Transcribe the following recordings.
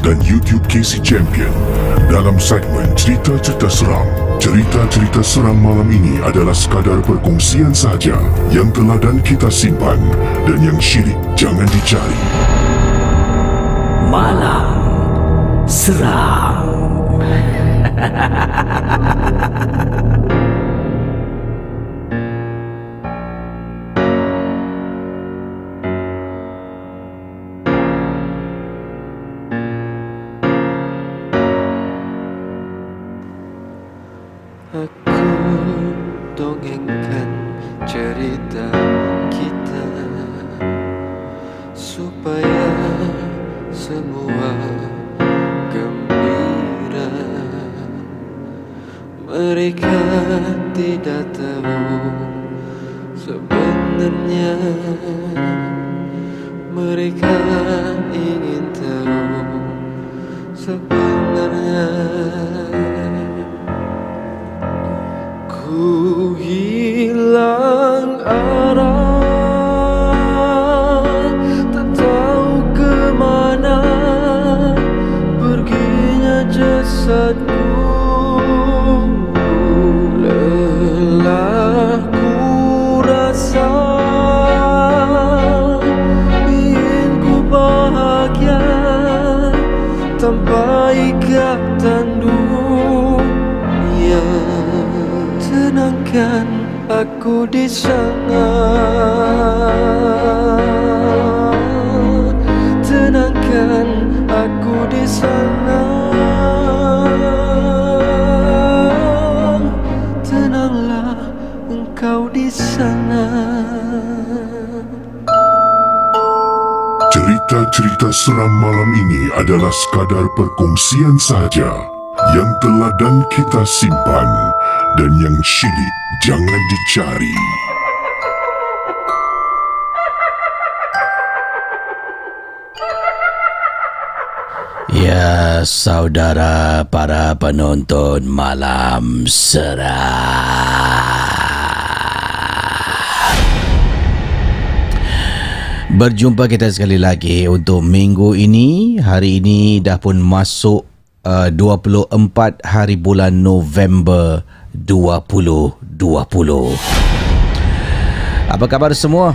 Dan YouTube Casey Champion dalam segmen cerita-cerita seram. Cerita-cerita seram malam ini adalah sekadar perkongsian saja yang teladan kita simpan dan yang syirik jangan dicari. Malam Seram. Cerita seram malam ini adalah sekadar perkongsian saja yang teladan kita simpan dan yang syirik jangan dicari. Ya saudara para penonton Malam Seram, berjumpa kita sekali lagi untuk minggu ini. Hari ini dah pun masuk 24 hari bulan November 2020. Apa khabar semua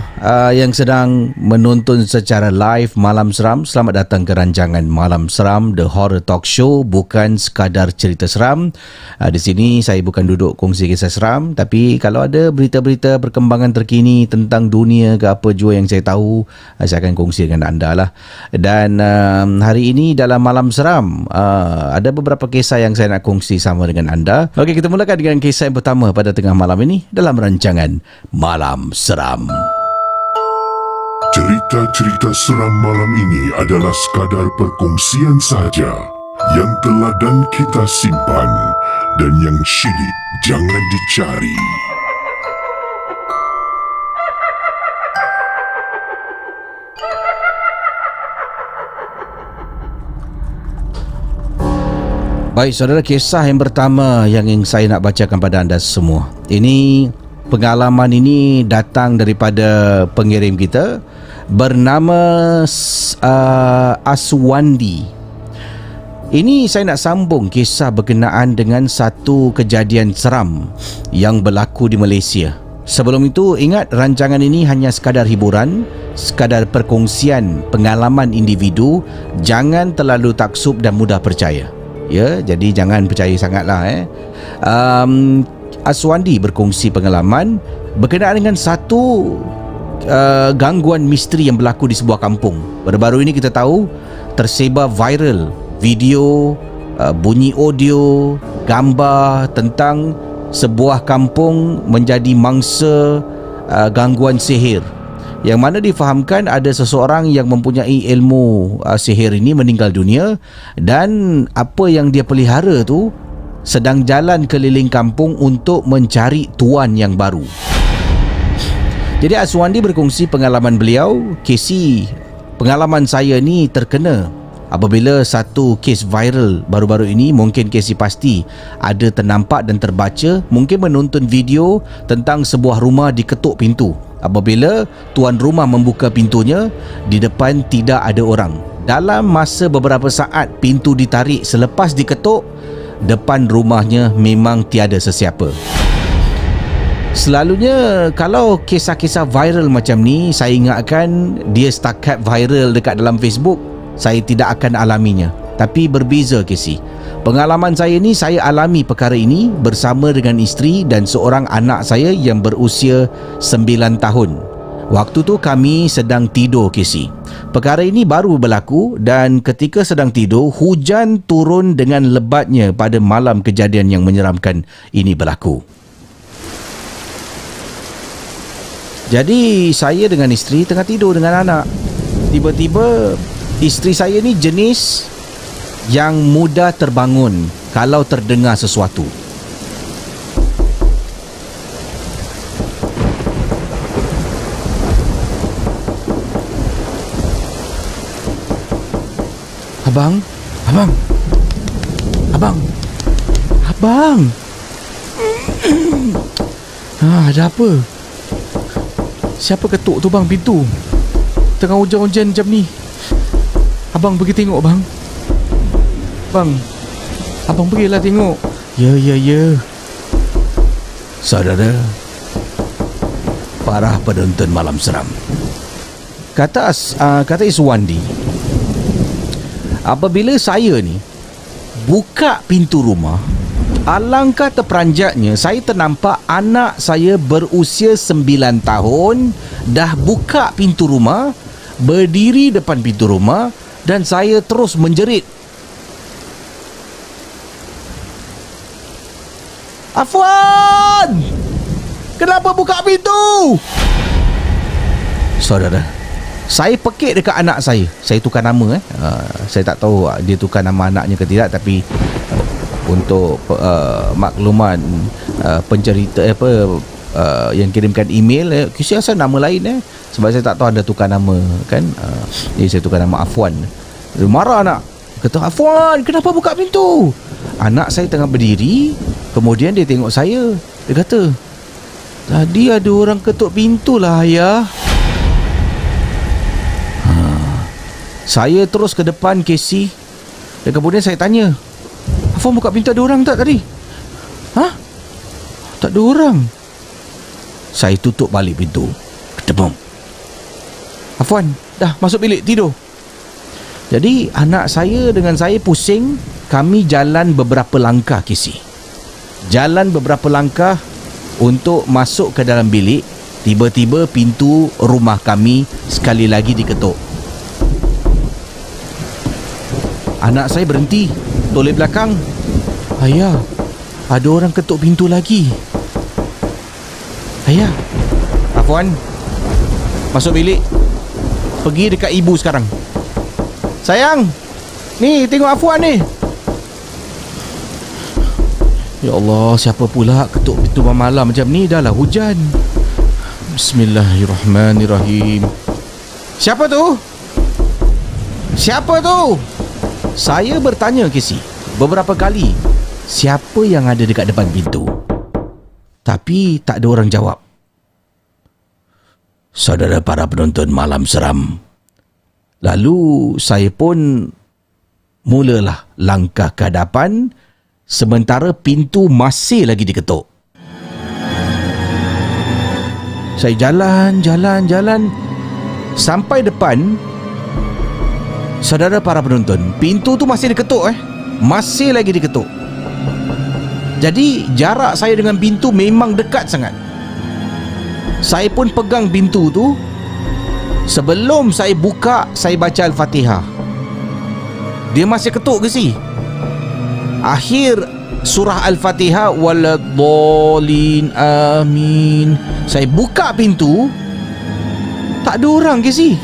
yang sedang menonton secara live Malam Seram? Selamat datang ke rancangan Malam Seram, The Horror Talk Show, bukan sekadar cerita seram. Di sini saya bukan duduk kongsi kisah seram, tapi kalau ada berita-berita perkembangan terkini tentang dunia ke apa jua yang saya tahu, saya akan kongsi dengan anda lah. Dan hari ini dalam Malam Seram, ada beberapa kisah yang saya nak kongsi sama dengan anda. Okey, kita mulakan dengan kisah yang pertama pada tengah malam ini dalam rancangan Malam Seram. Cerita-cerita seram malam ini adalah sekadar perkongsian saja yang teladan kita simpan dan yang syirik jangan dicari. Baik saudara, kisah yang pertama yang saya nak bacakan pada anda semua. Ini pengalaman ini datang daripada pengirim kita bernama Aswandi. Ini saya nak sambung kisah berkenaan dengan satu kejadian seram yang berlaku di Malaysia. Sebelum itu, ingat rancangan ini hanya sekadar hiburan, sekadar perkongsian pengalaman individu. Jangan terlalu taksub dan mudah percaya. Ya, jadi jangan percaya sangatlah Aswandi berkongsi pengalaman berkenaan dengan satu gangguan misteri yang berlaku di sebuah kampung. Baru-baru ini kita tahu tersebar viral video, bunyi audio, gambar tentang sebuah kampung menjadi mangsa gangguan sihir, yang mana difahamkan ada seseorang yang mempunyai ilmu sihir ini meninggal dunia, dan apa yang dia pelihara tu sedang jalan keliling kampung untuk mencari tuan yang baru. Jadi Aswandi berkongsi pengalaman beliau. Casey, pengalaman saya ni terkena apabila satu kes viral baru-baru ini. Mungkin Casey pasti ada ternampak dan terbaca, mungkin menonton video tentang sebuah rumah diketuk pintu. Apabila tuan rumah membuka pintunya, di depan tidak ada orang. Dalam masa beberapa saat, pintu ditarik. Selepas diketuk, depan rumahnya memang tiada sesiapa. Selalunya kalau kisah-kisah viral macam ni, saya ingatkan dia setakat viral dekat dalam Facebook, saya tidak akan alaminya. Tapi berbeza Casey. Pengalaman saya ni, saya alami perkara ini bersama dengan isteri dan seorang anak saya yang berusia 9 tahun. Waktu tu kami sedang tidur Casey. Perkara ini baru berlaku, dan ketika sedang tidur, hujan turun dengan lebatnya pada malam kejadian yang menyeramkan ini berlaku. Jadi saya dengan isteri tengah tidur dengan anak. Tiba-tiba isteri saya ni jenis yang mudah terbangun kalau terdengar sesuatu. Abang, abang, abang, abang. Ada apa? Siapa ketuk tu bang pintu? Tengah hujan-hujan macam ni. Abang pergi tengok bang. Bang, abang pergilah tengok. Ya, ya, ya. Saudara, para penonton Malam Seram, kata Iswandi, apabila saya ni buka pintu rumah, alangkah terperanjatnya saya ternampak anak saya berusia 9 tahun dah buka pintu rumah, berdiri depan pintu rumah, dan saya terus menjerit. Afwan! Kenapa buka pintu? Saudara, saya pekik dekat anak saya. Saya tukar nama saya tak tahu dia tukar nama anaknya ke tidak. Tapi untuk makluman pencerita yang kirimkan email, kisah asal nama lain sebab saya tak tahu anda tukar nama kan. Jadi saya tukar nama Afwan. Dia marah anak. Kata, Afwan, kenapa buka pintu? Anak saya tengah berdiri, kemudian dia tengok saya. Dia kata, tadi ada orang ketuk pintu lah ayah. Saya terus ke depan Casey, dan kemudian saya tanya, Afwan buka pintu ada orang tak tadi? Tak ada orang. Saya tutup balik pintu. Kedebom. Afwan dah masuk bilik tidur. Jadi anak saya dengan saya pusing. Kami jalan beberapa langkah Casey. Jalan beberapa langkah untuk masuk ke dalam bilik. Tiba-tiba pintu rumah kami sekali lagi diketuk. Anak saya berhenti, toleh belakang. Ayah, ada orang ketuk pintu lagi. Ayah. Afwan, masuk bilik. Pergi dekat ibu sekarang. Sayang, ni tengok Afwan ni. Ya Allah, siapa pula ketuk pintu malam macam ni? Dah lah hujan. Bismillahirrahmanirrahim. Siapa tu? Siapa tu? Saya bertanya Casey. beberapa kali siapa yang ada dekat depan pintu, tapi tak ada orang jawab. Saudara para penonton Malam Seram, lalu saya pun mulalah langkah ke hadapan sementara pintu masih lagi diketuk. Saya jalan sampai depan. Saudara para penonton, pintu tu masih diketuk masih lagi diketuk. Jadi jarak saya dengan pintu memang dekat sangat. Saya pun pegang pintu tu. Sebelum saya buka, saya baca Al-Fatihah. Dia masih ketuk ke si? Akhir surah Al-Fatihah, waladhdallin amin. Saya buka pintu, tak ada orang ke si?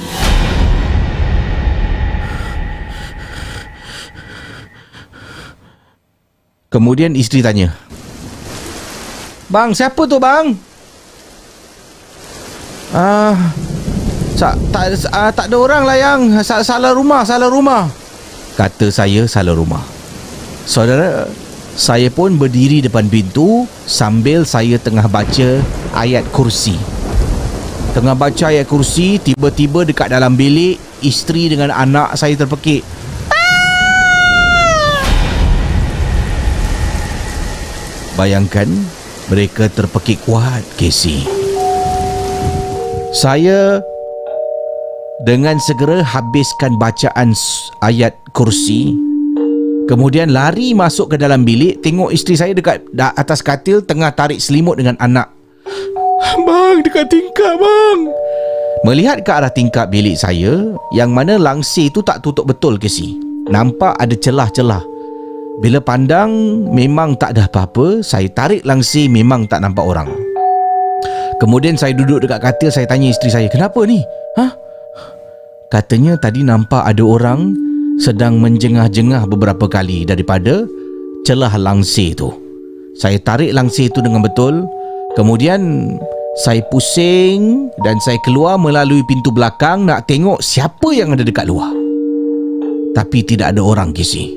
Kemudian isteri tanya, "Bang, siapa tu bang?" Tak ada orang lah yang salah rumah," kata saya. Salah rumah. Saudara, saya pun berdiri depan pintu sambil saya tengah baca ayat kursi. Tengah baca ayat kursi, tiba-tiba dekat dalam bilik, isteri dengan anak saya terpekik. Bayangkan, mereka terpekik kuat, Casey. Saya dengan segera habiskan bacaan ayat kursi, kemudian lari masuk ke dalam bilik, tengok isteri saya dekat atas katil tengah tarik selimut dengan anak. "Bang, dekat tingkap bang." Melihat ke arah tingkap bilik saya, yang mana langsir itu tak tutup betul, Casey. Nampak ada celah-celah. Bila pandang, memang tak ada apa-apa. Saya tarik langsir, memang tak nampak orang. Kemudian saya duduk dekat katil, saya tanya isteri saya, "Kenapa ni? Ha?" Katanya tadi nampak ada orang sedang menjengah-jengah beberapa kali daripada celah langsir tu. Saya tarik langsir tu dengan betul. Kemudian saya pusing dan saya keluar melalui pintu belakang nak tengok siapa yang ada dekat luar. Tapi tidak ada orang, Casey.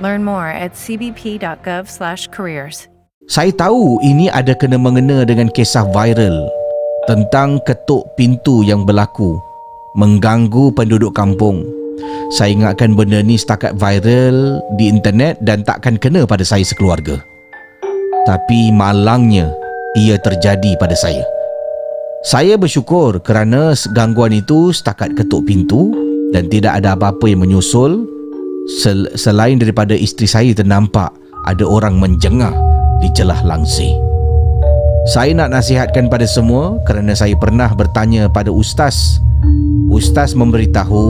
Learn more at cbp.gov/careers. Saya tahu ini ada kena-mengena dengan kisah viral tentang ketuk pintu yang berlaku mengganggu penduduk kampung. Saya ingatkan benda ni setakat viral di internet dan takkan kena pada saya sekeluarga. Tapi malangnya ia terjadi pada saya. Saya bersyukur kerana gangguan itu setakat ketuk pintu dan tidak ada apa-apa yang menyusul. Selain daripada isteri saya ternampak ada orang menjengah di celah langsir. Saya nak nasihatkan pada semua kerana saya pernah bertanya pada ustaz. Ustaz memberitahu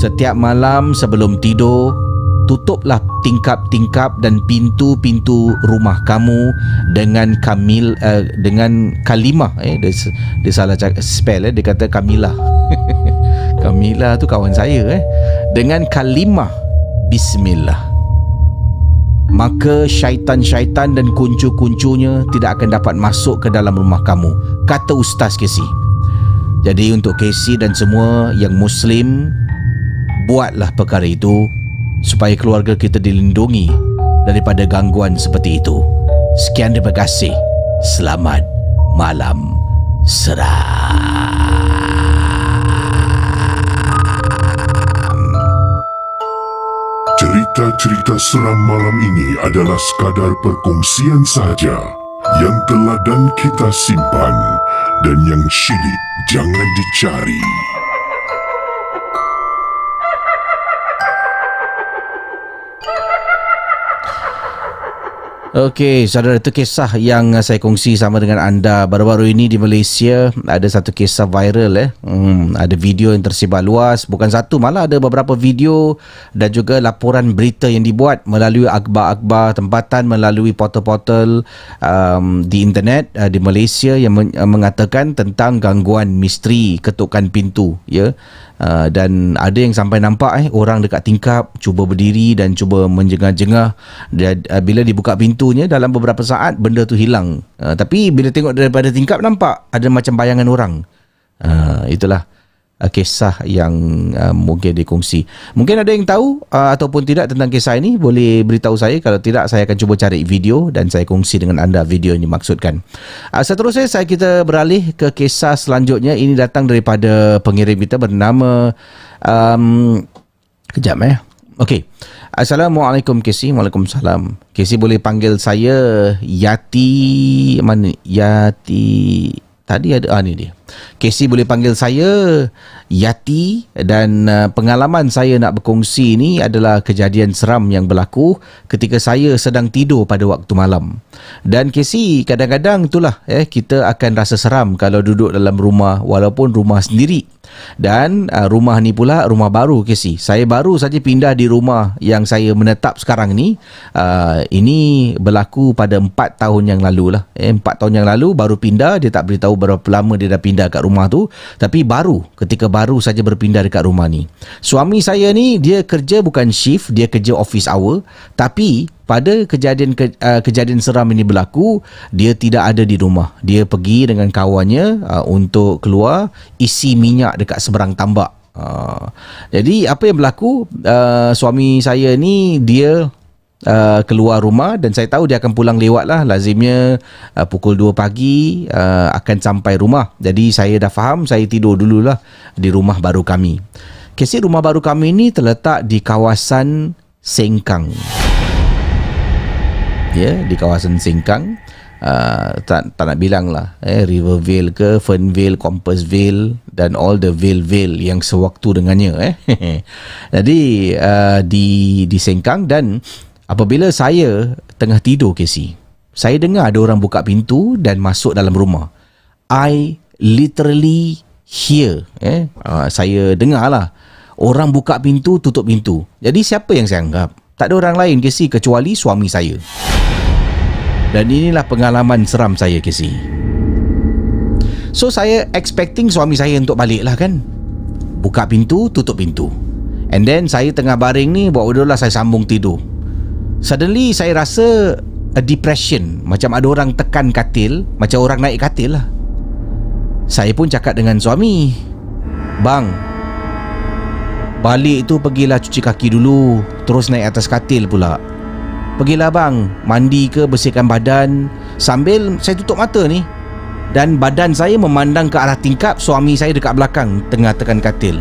setiap malam sebelum tidur, tutuplah tingkap-tingkap dan pintu-pintu rumah kamu dengan kalimah. Dia salah spell, dia kata Kamilah. Kamilah tu kawan saya. Dengan kalimah Bismillah, maka syaitan-syaitan dan kuncu-kuncunya tidak akan dapat masuk ke dalam rumah kamu, kata Ustaz Casey. Jadi untuk Casey dan semua yang Muslim, buatlah perkara itu supaya keluarga kita dilindungi daripada gangguan seperti itu. Sekian, terima kasih. Selamat Malam Seram. Cerita-cerita seram malam ini adalah sekadar perkongsian sahaja yang teladan kita simpan dan yang syilid jangan dicari. Okey, saudara, itu kisah yang saya kongsi sama dengan anda. Baru-baru ini di Malaysia ada satu kisah viral ada video yang tersebar luas, bukan satu, malah ada beberapa video dan juga laporan berita yang dibuat melalui akhbar-akhbar tempatan, melalui portal-portal di internet di Malaysia yang mengatakan tentang gangguan misteri ketukan pintu, ya. Dan ada yang sampai nampak orang dekat tingkap cuba berdiri dan cuba menjengah-jengah. Bila dibuka pintunya, dalam beberapa saat benda tu hilang. Tapi bila tengok daripada tingkap, nampak ada macam bayangan orang. Itulah kisah yang mungkin dikongsi. Mungkin ada yang tahu ataupun tidak tentang kisah ini, boleh beritahu saya. Kalau tidak, saya akan cuba cari video dan saya kongsi dengan anda video yang dimaksudkan. Seterusnya, kita beralih ke kisah selanjutnya. Ini datang daripada pengirim kita bernama Okey. Assalamualaikum Casey. Waalaikumsalam. Casey, boleh panggil saya Yati. Mana Yati? Tadi ada ni dia. Casey, boleh panggil saya Yati, dan pengalaman saya nak berkongsi ni adalah kejadian seram yang berlaku ketika saya sedang tidur pada waktu malam. Dan Casey, kadang-kadang itulah kita akan rasa seram kalau duduk dalam rumah walaupun rumah sendiri. Dan rumah ni pula rumah baru, Casey. Saya baru saja pindah di rumah yang saya menetap sekarang ni. Ini berlaku pada 4 tahun yang lalu lah. 4 tahun yang lalu baru pindah. Dia tak beritahu berapa lama dia dah pindah kat rumah tu, tapi baru saja berpindah dekat rumah ni. Suami saya ni, dia kerja bukan shift, dia kerja office hour. Tapi pada kejadian seram ini berlaku, dia tidak ada di rumah. Dia pergi dengan kawannya untuk keluar isi minyak dekat seberang tambak. Jadi apa yang berlaku, suami saya ni, dia keluar rumah, dan saya tahu dia akan pulang lewat lah. Lazimnya pukul 2 pagi akan sampai rumah. Jadi saya dah faham, saya tidur dululah di rumah baru kami. Kisah rumah baru kami ni terletak di kawasan Sengkang. Di kawasan Sengkang. Tak nak bilang lah Rivervale ke, Fernvale, Compassvale dan all the Vale-Vale yang sewaktu dengannya. Jadi di Sengkang. Dan apabila saya tengah tidur, Casey, saya dengar ada orang buka pintu dan masuk dalam rumah. I literally hear. Saya dengar lah orang buka pintu, tutup pintu. Jadi siapa yang saya anggap? Tak ada orang lain, Casey, kecuali suami saya. Dan inilah pengalaman seram saya, Casey. So saya expecting suami saya untuk balik lah kan. Buka pintu, tutup pintu. And then saya tengah baring ni, buat bodoh lah, saya sambung tidur. Suddenly saya rasa a depression. Macam ada orang tekan katil, macam orang naik katil lah. Saya pun cakap dengan suami, "Bang, balik tu pergilah cuci kaki dulu, terus naik atas katil pula. Pergilah bang, mandi ke, bersihkan badan." Sambil saya tutup mata ni, dan badan saya memandang ke arah tingkap, suami saya dekat belakang tengah tekan katil.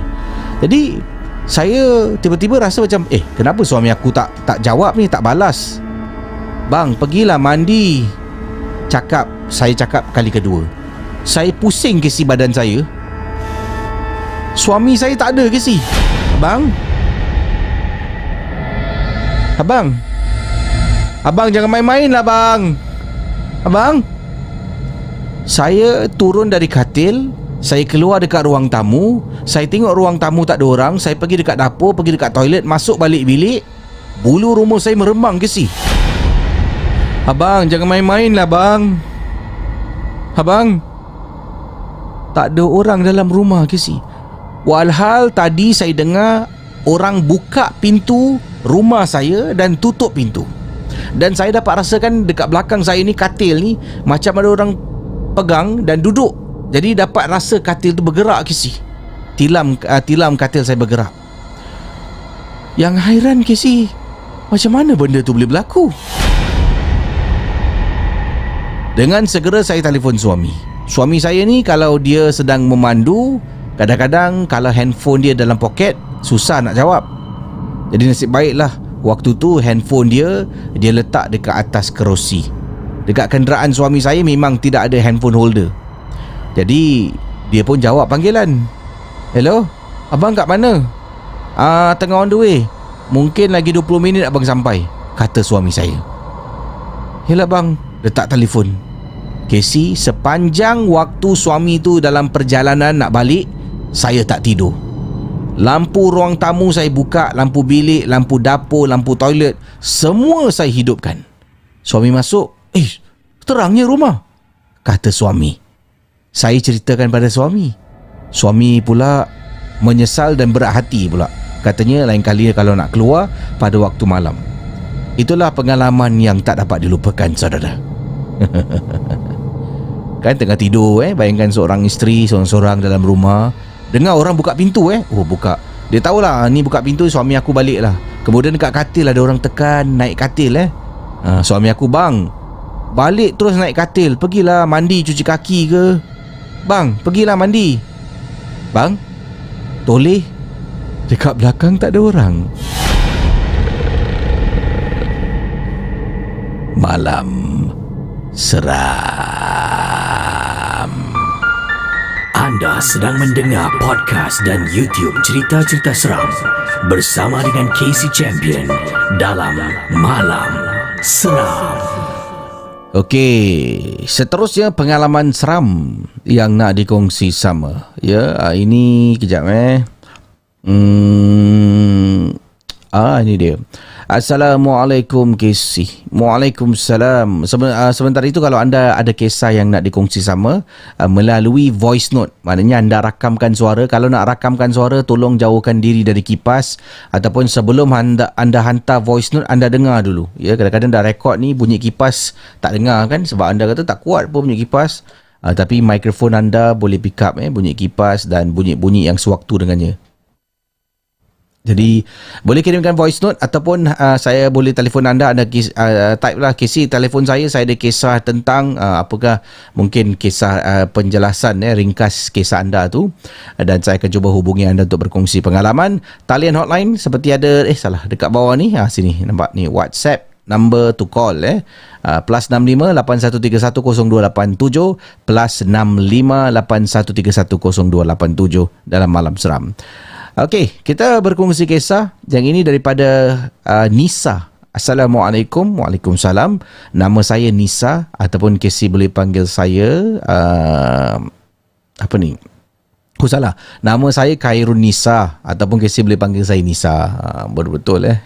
Jadi saya tiba-tiba rasa macam, kenapa suami aku tak jawab ni, tak balas? "Bang, pergilah mandi," saya cakap kali kedua. Saya pusing, Casey, badan saya. Suami saya tak ada, Casey. Abang jangan main-main lah bang. Saya turun dari katil, saya keluar dekat ruang tamu. Saya tengok ruang tamu tak ada orang. Saya pergi dekat dapur, pergi dekat toilet, masuk balik bilik. Bulu rumah saya meremang, Casey. "Abang, jangan main-main lah bang. Abang." Tak ada orang dalam rumah, Casey. Walhal tadi saya dengar orang buka pintu rumah saya dan tutup pintu. Dan saya dapat rasakan dekat belakang saya ni, katil ni macam ada orang pegang dan duduk. Jadi dapat rasa katil tu bergerak, Casey. Tilam katil saya bergerak. Yang hairan, Casey, macam mana benda tu boleh berlaku? Dengan segera saya telefon suami. Suami saya ni kalau dia sedang memandu, kadang-kadang kalau handphone dia dalam poket, susah nak jawab. Jadi nasib baiklah waktu tu handphone dia letak dekat atas kerusi. Dekat kenderaan suami saya memang tidak ada handphone holder. Jadi dia pun jawab panggilan. "Hello, abang kat mana?" "Tengah on the way. Mungkin lagi 20 minit abang sampai," kata suami saya. "Yelah bang," letak telefon. Casey, sepanjang waktu suami tu dalam perjalanan nak balik, saya tak tidur. Lampu ruang tamu saya buka, lampu bilik, lampu dapur, lampu toilet, semua saya hidupkan. Suami masuk, "Eh, terangnya rumah," kata suami. Saya ceritakan pada suami. Suami pula menyesal dan berat hati pula. Katanya lain kali kalau nak keluar pada waktu malam. Itulah pengalaman yang tak dapat dilupakan, saudara. Kan tengah tidur, bayangkan seorang isteri seorang-seorang dalam rumah, dengar orang buka pintu, oh buka. Dia tahulah ni buka pintu suami aku balik lah. Kemudian dekat katil ada orang tekan, naik katil. Suami aku, "Bang, balik terus naik katil, pergilah mandi cuci kaki ke. Bang, pergilah mandi. Bang, toleh dekat belakang tak ada orang." Malam Seram. Anda sedang mendengar podcast dan YouTube cerita-cerita seram bersama dengan Casey Champion dalam Malam Seram. Okey, seterusnya pengalaman seram yang nak dikongsi sama. Ya, ini kejap ini dia. Assalamualaikum Casey. Waalaikumsalam. Sebentar itu kalau anda ada kisah yang nak dikongsi sama melalui voice note, maknanya anda rakamkan suara. Kalau nak rakamkan suara, tolong jauhkan diri dari kipas, ataupun sebelum anda hantar voice note, anda dengar dulu. Ya, kadang-kadang dah rekod ni bunyi kipas tak dengar kan, sebab anda kata tak kuat pun bunyi kipas. Tapi mikrofon anda boleh pick up bunyi kipas dan bunyi-bunyi yang sewaktu dengannya. Jadi boleh kirimkan voice note ataupun saya boleh telefon anda. Anda type lah, "Casey, telefon saya ada kisah tentang apakah mungkin kisah penjelasan ringkas kisah anda tu." Dan saya akan cuba hubungi anda untuk berkongsi pengalaman. Talian hotline seperti ada dekat bawah ni, sini nampak ni WhatsApp number to call +65 8131 0287 +65 8131 0287 dalam Malam Seram. Okey, kita berkongsi kisah yang ini daripada Nisa. Assalamualaikum. Waalaikumsalam. Nama saya Nisa ataupun Casey boleh panggil saya nama saya Khairun Nisa ataupun Casey boleh panggil saya Nisa. Betul-betul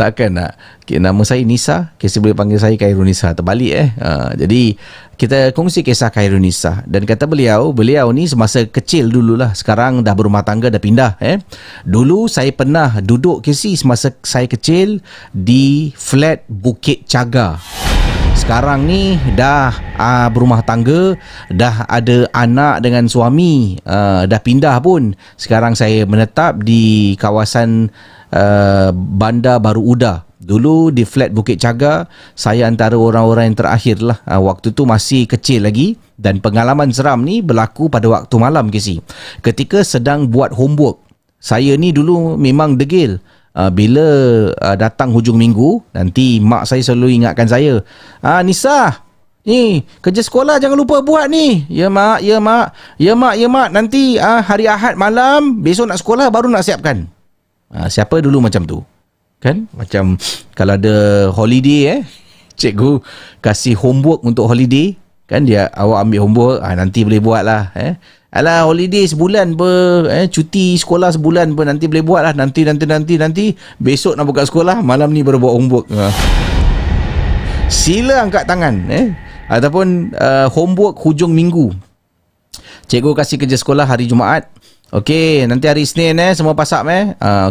Takkan nak nama saya Nisa, Casey boleh panggil saya Khairun Nisa, terbalik jadi kita kongsi kisah Khairun Nisa. Dan kata beliau ni semasa kecil dululah, sekarang dah berumah tangga, dah pindah Dulu saya pernah duduk, Casey, semasa saya kecil di flat Bukit Caga. Sekarang ni dah berumah tangga, dah ada anak dengan suami, dah pindah pun. Sekarang saya menetap di kawasan Bandar Baru Uda. Dulu di flat Bukit Caga, saya antara orang-orang yang terakhir lah. Waktu tu masih kecil lagi, dan pengalaman seram ni berlaku pada waktu malam, Casey. Ketika sedang buat homework, saya ni dulu memang degil. Bila datang hujung minggu, nanti mak saya selalu ingatkan saya, "Nisa, ni kerja sekolah jangan lupa buat ni." Ya mak, nanti hari Ahad malam, besok nak sekolah baru nak siapkan." Siapa dulu macam tu? Kan? Macam kalau ada holiday, cikgu kasih homework untuk holiday, kan dia awak ambil homework, nanti boleh buat lah Alah, holiday sebulan ber cuti sekolah sebulan ber, nanti boleh buat lah. Nanti besok nak buka sekolah, malam ni baru buat homework. Sila angkat tangan ataupun homework hujung minggu. Cikgu kasih kerja sekolah hari Jumaat. Okey, nanti hari Isnin semua pasak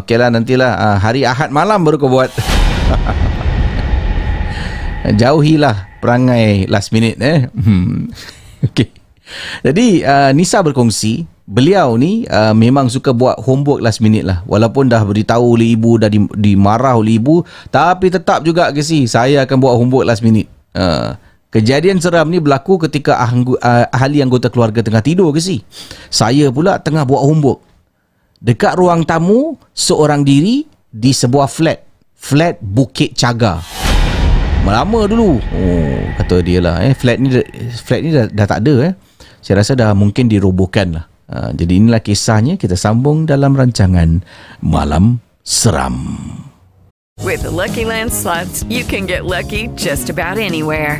okeylah, nantilah hari Ahad malam baru kau buat. Jauhilah perangai last minute Okey. Jadi Nisa berkongsi, beliau ni memang suka buat homework last minute lah. Walaupun dah beritahu oleh ibu, dah dimarah oleh ibu, tapi tetap juga, Casey, saya akan buat homework last minute. Kejadian seram ni berlaku ketika ahli anggota keluarga tengah tidur, Casey. Saya pula tengah buat homework dekat ruang tamu seorang diri di sebuah flat Bukit Caga. Lama dulu, kata dia lah flat ni dah tak ada Saya rasa dah mungkin dirobohkan lah. Jadi inilah kisahnya, kita sambung dalam rancangan Malam Seram. With the Lucky Land Slots, you can get lucky just about anywhere.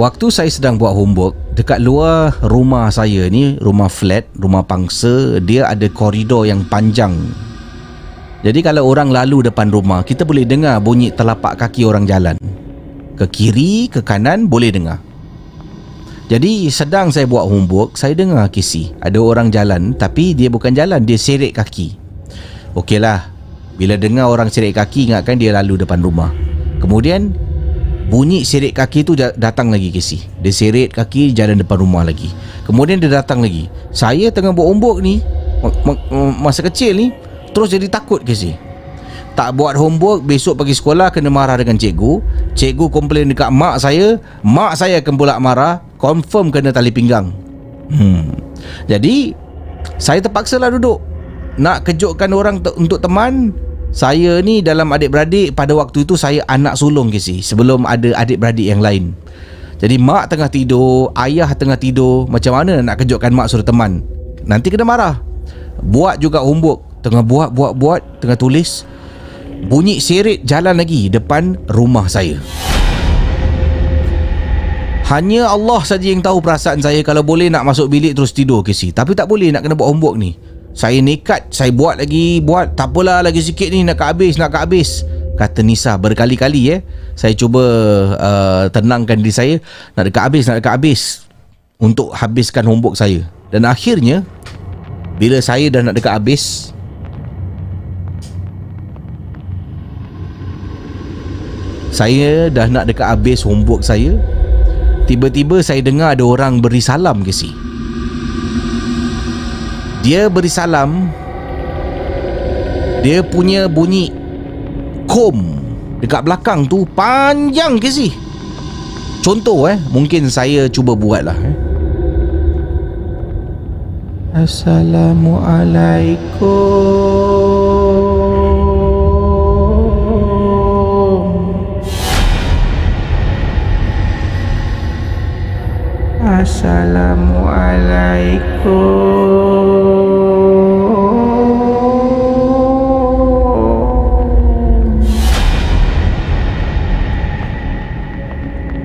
Waktu saya sedang buat homework, dekat luar rumah saya ni, rumah flat, rumah pangsa, dia ada koridor yang panjang. Jadi kalau orang lalu depan rumah, kita boleh dengar bunyi telapak kaki orang jalan. Ke kiri, ke kanan, boleh dengar. Jadi sedang saya buat homework, saya dengar KC. Ada orang jalan, tapi dia bukan jalan, dia seret kaki. Okeylah, bila dengar orang seret kaki, ingatkan dia lalu depan rumah. Kemudian bunyi seret kaki tu datang lagi Casey. Dia seret kaki jalan depan rumah lagi. Kemudian dia datang lagi. Saya tengah buat homework ni, masa kecil ni, terus jadi takut Casey. Tak buat homework, besok pergi sekolah kena marah dengan cikgu. Cikgu komplain dekat mak saya. Mak saya akan pula marah, confirm kena tali pinggang. Jadi saya terpaksa lah duduk. Nak kejutkan orang untuk teman. Saya ni dalam adik-beradik, pada waktu itu saya anak sulung KC, sebelum ada adik-beradik yang lain. Jadi mak tengah tidur, ayah tengah tidur, macam mana nak kejutkan mak suruh teman? Nanti kena marah. Buat juga homework, tengah buat, tengah tulis. Bunyi seret jalan lagi depan rumah saya. Hanya Allah saja yang tahu perasaan saya. Kalau boleh nak masuk bilik terus tidur KC, tapi tak boleh, nak kena buat homework ni. Saya nekat, saya buat lagi, tak apalah lagi sikit ni, nak habis, kata Nisa berkali-kali Saya cuba tenangkan diri saya, nak dekat habis untuk habiskan homework saya. Dan akhirnya bila saya dah nak dekat habis, homework saya, tiba-tiba saya dengar ada orang beri salam ke si. Dia beri salam, dia punya bunyi kom dekat belakang tu panjang ke si. Contoh mungkin saya cuba buatlah. Assalamualaikum.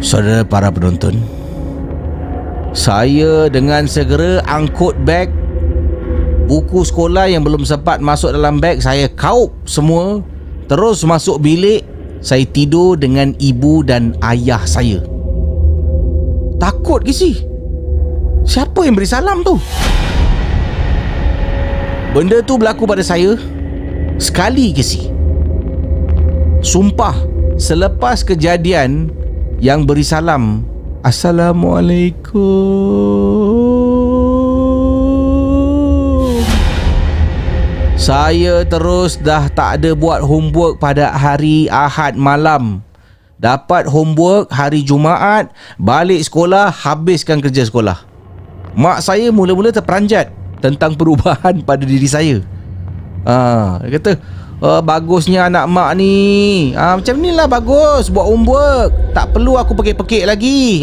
Saudara para penonton, saya dengan segera angkut beg, buku sekolah yang belum sempat masuk dalam beg, saya kaup semua, terus masuk bilik. Saya tidur dengan ibu dan ayah saya. Takut ke si? Siapa yang beri salam tu? Benda tu berlaku pada saya sekali ke si? Sumpah, selepas kejadian yang beri salam Assalamualaikum, saya terus dah tak ada buat homework pada hari Ahad malam. Dapat homework hari Jumaat, balik sekolah, habiskan kerja sekolah. Mak saya mula-mula terperanjat tentang perubahan pada diri saya. Dia kata, bagusnya anak mak ni, macam ni lah bagus, buat homework, tak perlu aku pekik-pekik lagi.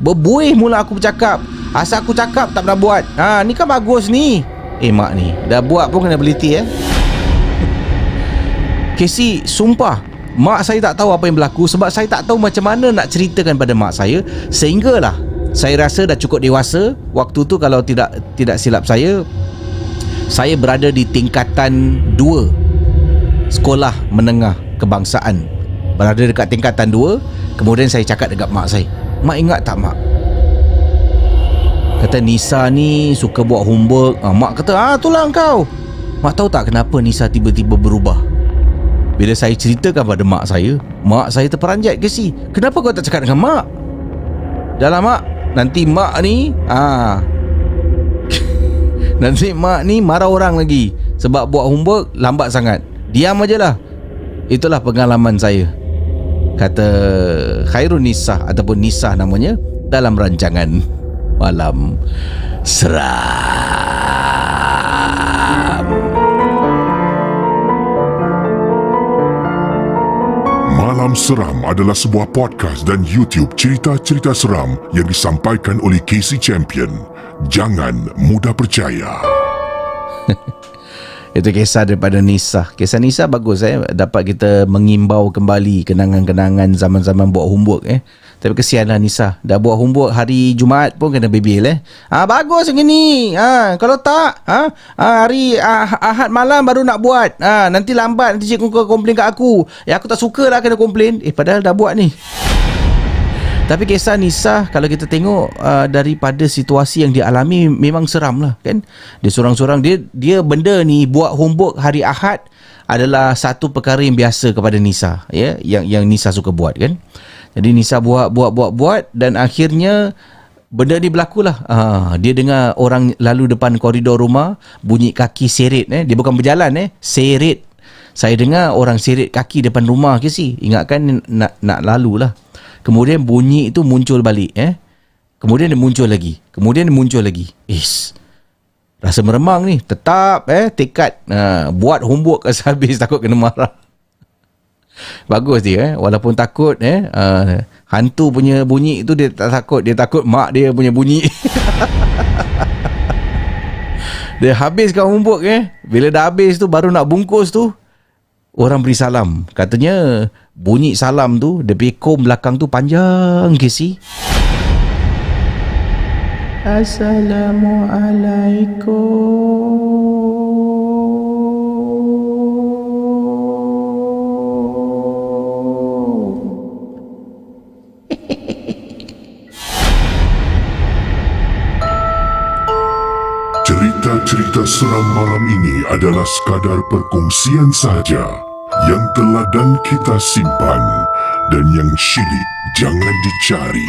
Berbuih mula aku bercakap, asal aku cakap tak pernah buat. Ni kan bagus ni. Mak ni dah buat pun kena beliti Casey, sumpah, mak saya tak tahu apa yang berlaku, sebab saya tak tahu macam mana nak ceritakan pada mak saya. Sehinggalah Saya rasa dah cukup dewasa. Waktu tu kalau tidak silap saya berada di tingkatan 2 sekolah menengah kebangsaan. Berada dekat tingkatan 2. Kemudian saya cakap dekat mak saya, "Mak ingat tak mak?" Kata, "Nisa ni suka buat homework." Mak kata, "Itulah kau." Mak tahu tak kenapa Nisa tiba-tiba berubah? Bila saya ceritakan pada mak saya, mak saya terperanjat. "Casey, kenapa kau tak cakap dengan mak?" "Dahlah mak, nanti mak ni nanti mak ni marah orang lagi sebab buat homework lambat sangat. Diam ajalah." Itulah pengalaman saya, kata Khairun Nisa ataupun Nisa namanya, dalam rancangan Malam Seram. Malam Seram adalah sebuah podcast dan YouTube cerita-cerita seram yang disampaikan oleh Casey Champion. Jangan mudah percaya. Itu kisah daripada Nisa. Kisah Nisa bagus, dapat kita mengimbau kembali kenangan-kenangan zaman-zaman buat homework. Tapi kesianlah Nisa, dah buat homework hari Jumaat pun kena bebel. Bagus gini. Kalau tak, hari Ahad malam baru nak buat. Nanti lambat, nanti cikgu komplain kat aku. Aku tak suka lah kena komplain. Padahal dah buat ni. Tapi kisah Nisa kalau kita tengok daripada situasi yang dia alami, memang seram lah kan. Dia sorang-sorang, dia benda ni buat homework hari Ahad adalah satu perkara yang biasa kepada Nisa, yang Nisa suka buat kan. Jadi Nisa buat dan akhirnya benda ni berlakulah. Dia dengar orang lalu depan koridor rumah bunyi kaki seret. Dia bukan berjalan, seret. Saya dengar orang seret kaki depan rumah ke si. Ingatkan nak lalulah. Kemudian bunyi itu muncul balik. Kemudian dia muncul lagi. Kemudian dia muncul lagi. Rasa meremang ni. Tetap tekad buat homework habis, takut kena marah. Bagus dia, walaupun takut hantu punya bunyi tu dia tak takut. Dia takut mak dia punya bunyi. Dia habiskan homework. Bila dah habis tu, baru nak bungkus tu, orang beri salam. Katanya bunyi salam tu, dia pekom belakang tu panjang Casey. Assalamualaikum. Cerita seram malam ini adalah sekadar perkongsian saja yang teladan kita simpan dan yang syilid jangan dicari.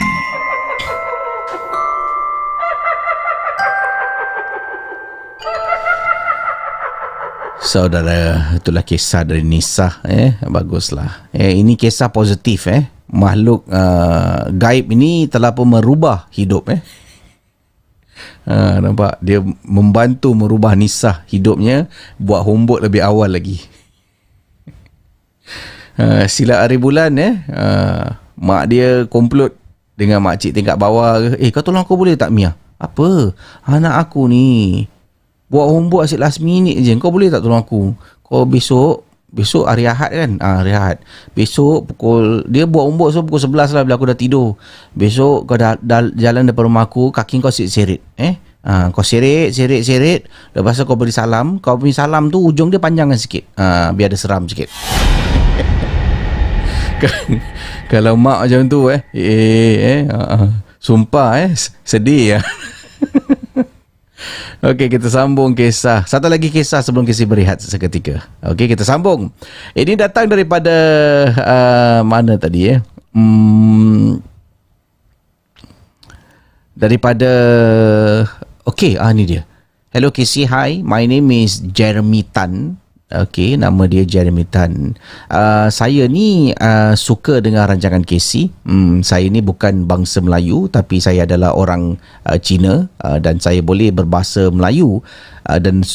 Saudara, itulah kisah dari Nisa. Baguslah. Ini kisah positif. Makhluk gaib ini telah pun merubah hidup. Nampak, dia membantu merubah Nisa hidupnya, buat homework lebih awal lagi. Silap hari bulan, mak dia komplot dengan makcik tingkat bawah. "Kau tolong aku boleh tak, Mia?" "Apa?" "Anak aku ni buat homework asyik last minute je, kau boleh tak tolong aku?" "Kau besok hari Ahad kan?" "Hari Ahad." "Besok pukul..." Dia buat homework so pukul 11 lah, bila aku dah tidur. "Besok kau dah jalan depan rumah aku, kaki kau seret-seret. Kau seret. Lepas tu kau beri salam. Kau punya salam tu ujung dia panjangkan sikit, biar ada seram sikit." Kalau mak macam tu sumpah sedih lah. Okey, kita sambung kisah. Satu lagi kisah sebelum Casey berehat seketika. Okey, kita sambung. Ini datang daripada mana tadi ya? Daripada ni dia. "Hello Casey, hi. My name is Jeremy Tan." Okey, nama dia Jeremy Tan. Saya ni suka dengar rancangan Casey. Saya ni bukan bangsa Melayu, tapi saya adalah orang Cina, dan saya boleh berbahasa Melayu dan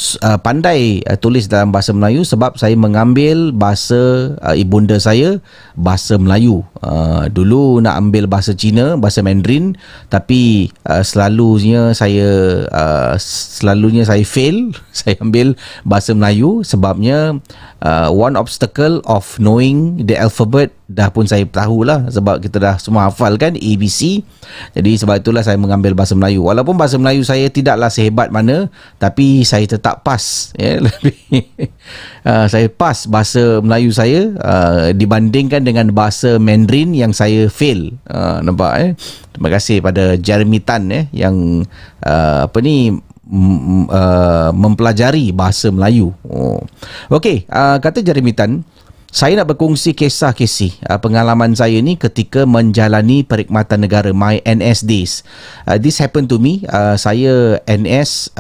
pandai tulis dalam bahasa Melayu sebab saya mengambil bahasa ibunda saya, bahasa Melayu. Dulu nak ambil bahasa Cina, bahasa Mandarin, tapi selalunya saya fail. Saya ambil bahasa Melayu sebabnya sebenarnya one obstacle of knowing the alphabet dah pun saya tahulah, sebab kita dah semua hafal kan ABC. Jadi sebab itulah saya mengambil bahasa Melayu, walaupun bahasa Melayu saya tidaklah sehebat mana, tapi saya tetap pas, ya, lebih saya pas bahasa Melayu saya dibandingkan dengan bahasa Mandarin yang saya fail. Nampak Terima kasih pada Jeremy Tan yang mempelajari bahasa Melayu. Okey, kata Jeremy Tan, saya nak berkongsi kisah KC, pengalaman saya ni ketika menjalani perkhidmatan negara, my NS days. This happened to me. Saya NS,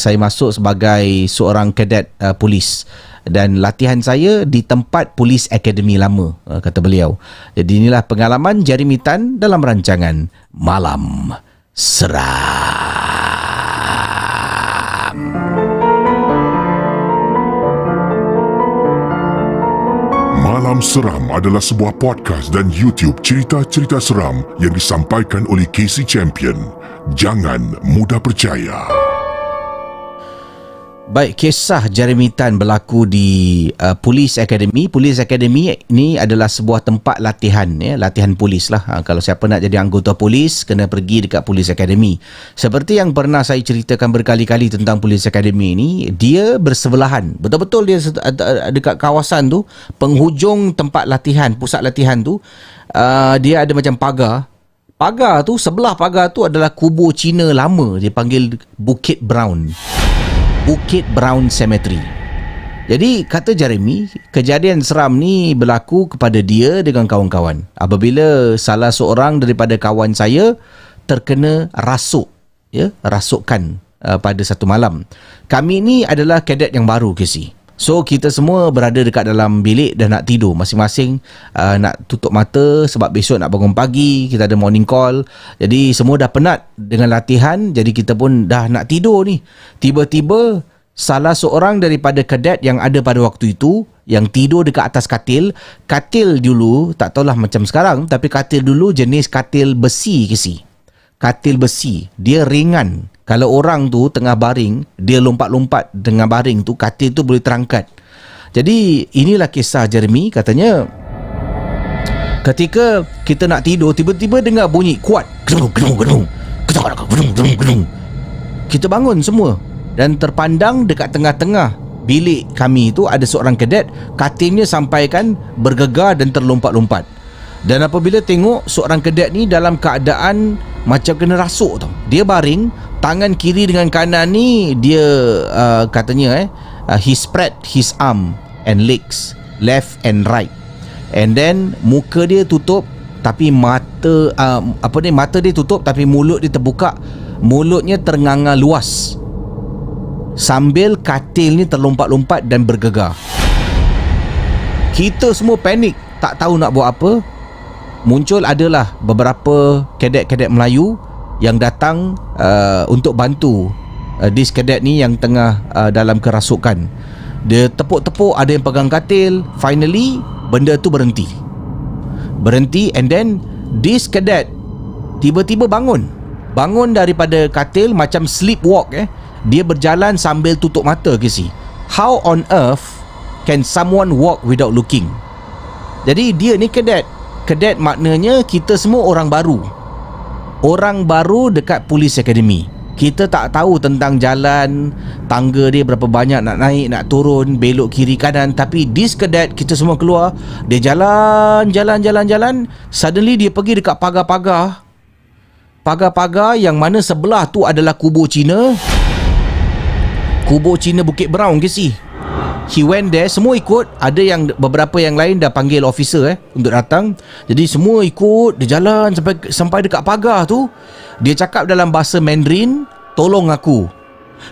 saya masuk sebagai seorang kadet polis, dan latihan saya di tempat Police Academy lama, kata beliau. Jadi inilah pengalaman Jeremy Tan dalam rancangan Malam Seram. Malam Seram adalah sebuah podcast dan YouTube cerita-cerita seram yang disampaikan oleh Casey Champion. Jangan mudah percaya. Baik, kisah Jeremy Tan berlaku di Police Academy. Police Academy ini adalah sebuah tempat latihan, latihan polis lah. Kalau siapa nak jadi anggota polis, kena pergi dekat Police Academy. Seperti yang pernah saya ceritakan berkali-kali tentang Police Academy ini, dia bersebelahan. Betul-betul dia dekat kawasan tu, penghujung tempat latihan, pusat latihan tu, dia ada macam pagar. Pagar tu, sebelah pagar tu adalah kubur Cina lama, dia panggil Bukit Brown. Bukit Brown Cemetery. Jadi kata Jeremy, kejadian seram ni berlaku kepada dia dengan kawan-kawan apabila salah seorang daripada kawan saya terkena rasuk, rasukan pada satu malam. Kami ni adalah kadet yang baru, KC. So kita semua berada dekat dalam bilik dan nak tidur masing-masing, nak tutup mata sebab besok nak bangun pagi, kita ada morning call. Jadi semua dah penat dengan latihan, jadi kita pun dah nak tidur ni. Tiba-tiba salah seorang daripada kadet yang ada pada waktu itu yang tidur dekat atas katil. Katil dulu tak tahulah macam sekarang, tapi katil dulu jenis katil besi, KC. Katil besi, dia ringan. Kalau orang tu tengah baring, dia lompat-lompat dengan baring tu, katil tu boleh terangkat. Jadi inilah kisah Jeremy, katanya. Ketika kita nak tidur, tiba-tiba dengar bunyi kuat. Kita bangun semua, dan terpandang dekat tengah-tengah bilik kami tu ada seorang kadet, katilnya sampaikan bergegar dan terlompat-lompat. Dan apabila tengok, seorang kadet ni dalam keadaan macam kena rasuk tau. Dia baring, tangan kiri dengan kanan ni dia katanya he spread his arm and legs left and right, and then muka dia tutup tapi mata mata dia tutup tapi mulut dia terbuka, mulutnya ternganga luas sambil katil ni terlompat-lompat dan bergegar. Kita semua panik, tak tahu nak buat apa. Muncul adalah beberapa kadet-kadet Melayu yang datang untuk bantu this kadet ni yang tengah dalam kerasukan. Dia tepuk-tepuk, ada yang pegang katil. Finally benda tu berhenti, and then this kadet tiba-tiba bangun daripada katil macam sleepwalk. Dia berjalan sambil tutup mata, KC. How on earth can someone walk without looking? Jadi dia ni kadet maknanya kita semua orang baru dekat Police Academy. Kita tak tahu tentang jalan, tangga dia berapa banyak nak naik, nak turun, belok kiri kanan. Tapi this kadet, kita semua keluar, dia jalan. Suddenly dia pergi dekat pagar-pagar yang mana sebelah tu adalah kubur Cina Bukit Brown, KC. He went there, semua ikut. Ada yang beberapa yang lain dah panggil officer untuk datang. Jadi semua ikut, dia jalan sampai dekat pagar tu. Dia cakap dalam bahasa Mandarin, "Tolong aku."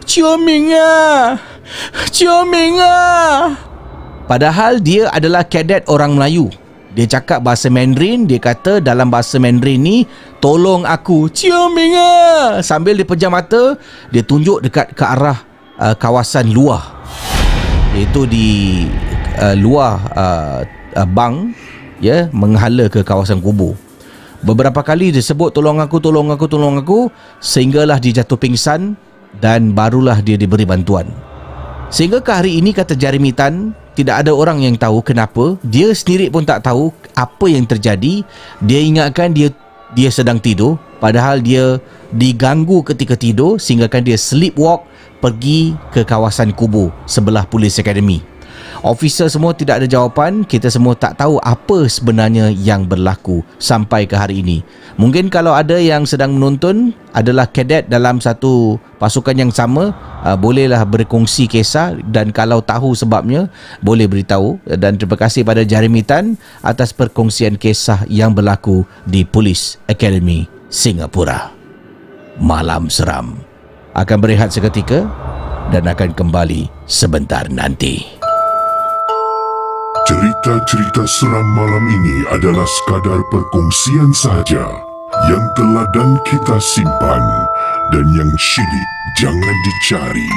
Cio Minga. Padahal dia adalah kadet orang Melayu. Dia cakap bahasa Mandarin, dia kata dalam bahasa Mandarin ni, "Tolong aku, Cio Minga." Sambil dia pejam mata, dia tunjuk dekat ke arah kawasan luar. Itu di luar bank, menghala ke kawasan kubur. Beberapa kali dia sebut tolong aku, sehinggalah dia jatuh pingsan dan barulah dia diberi bantuan. Sehingga ke hari ini, kata Jeremy Tan, tidak ada orang yang tahu kenapa. Dia sendiri pun tak tahu apa yang terjadi. Dia ingatkan dia sedang tidur, padahal dia diganggu ketika tidur, sehinggakan dia sleepwalk pergi ke kawasan kubur sebelah Police Academy. Officer semua tidak ada jawapan. Kita semua tak tahu apa sebenarnya yang berlaku sampai ke hari ini. Mungkin kalau ada yang sedang menonton adalah kadet dalam satu pasukan yang sama, bolehlah berkongsi kisah, dan kalau tahu sebabnya boleh beritahu. Dan terima kasih pada Jeremy Tan atas perkongsian kisah yang berlaku di Police Academy Singapura. Malam Seram akan berehat seketika dan akan kembali sebentar nanti. Cerita-cerita seram malam ini adalah sekadar perkongsian sahaja yang teladan kita simpan dan yang syilid jangan dicari.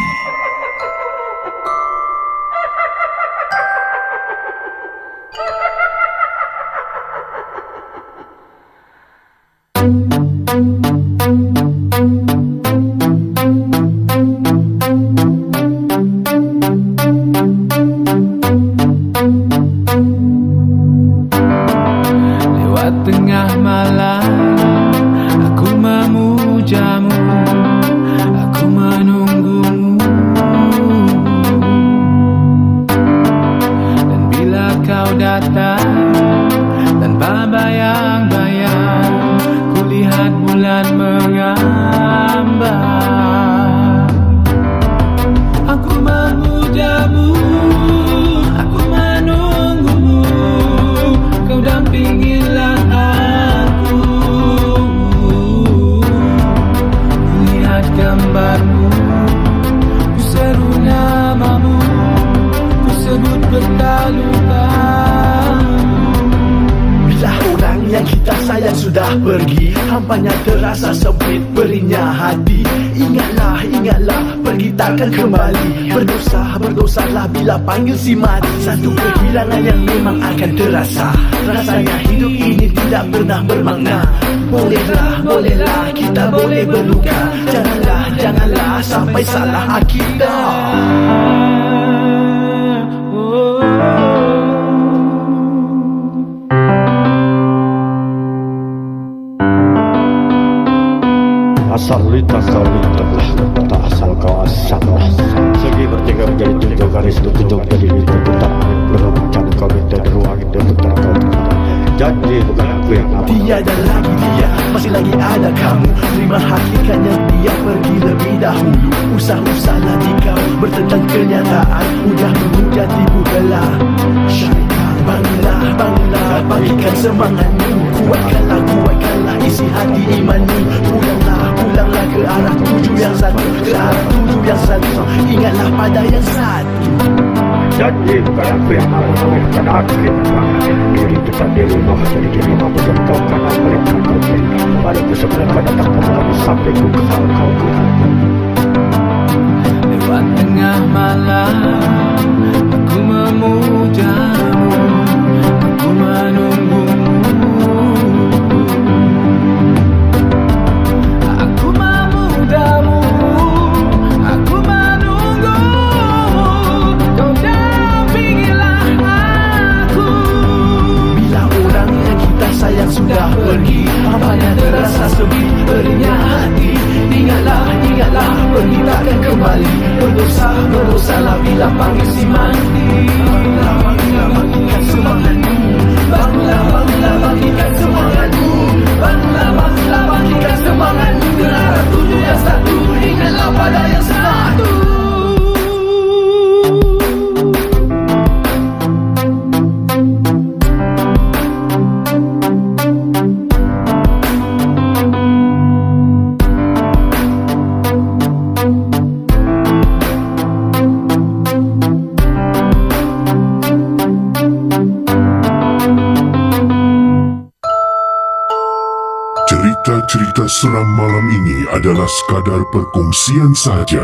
Adalah sekadar perkongsian saja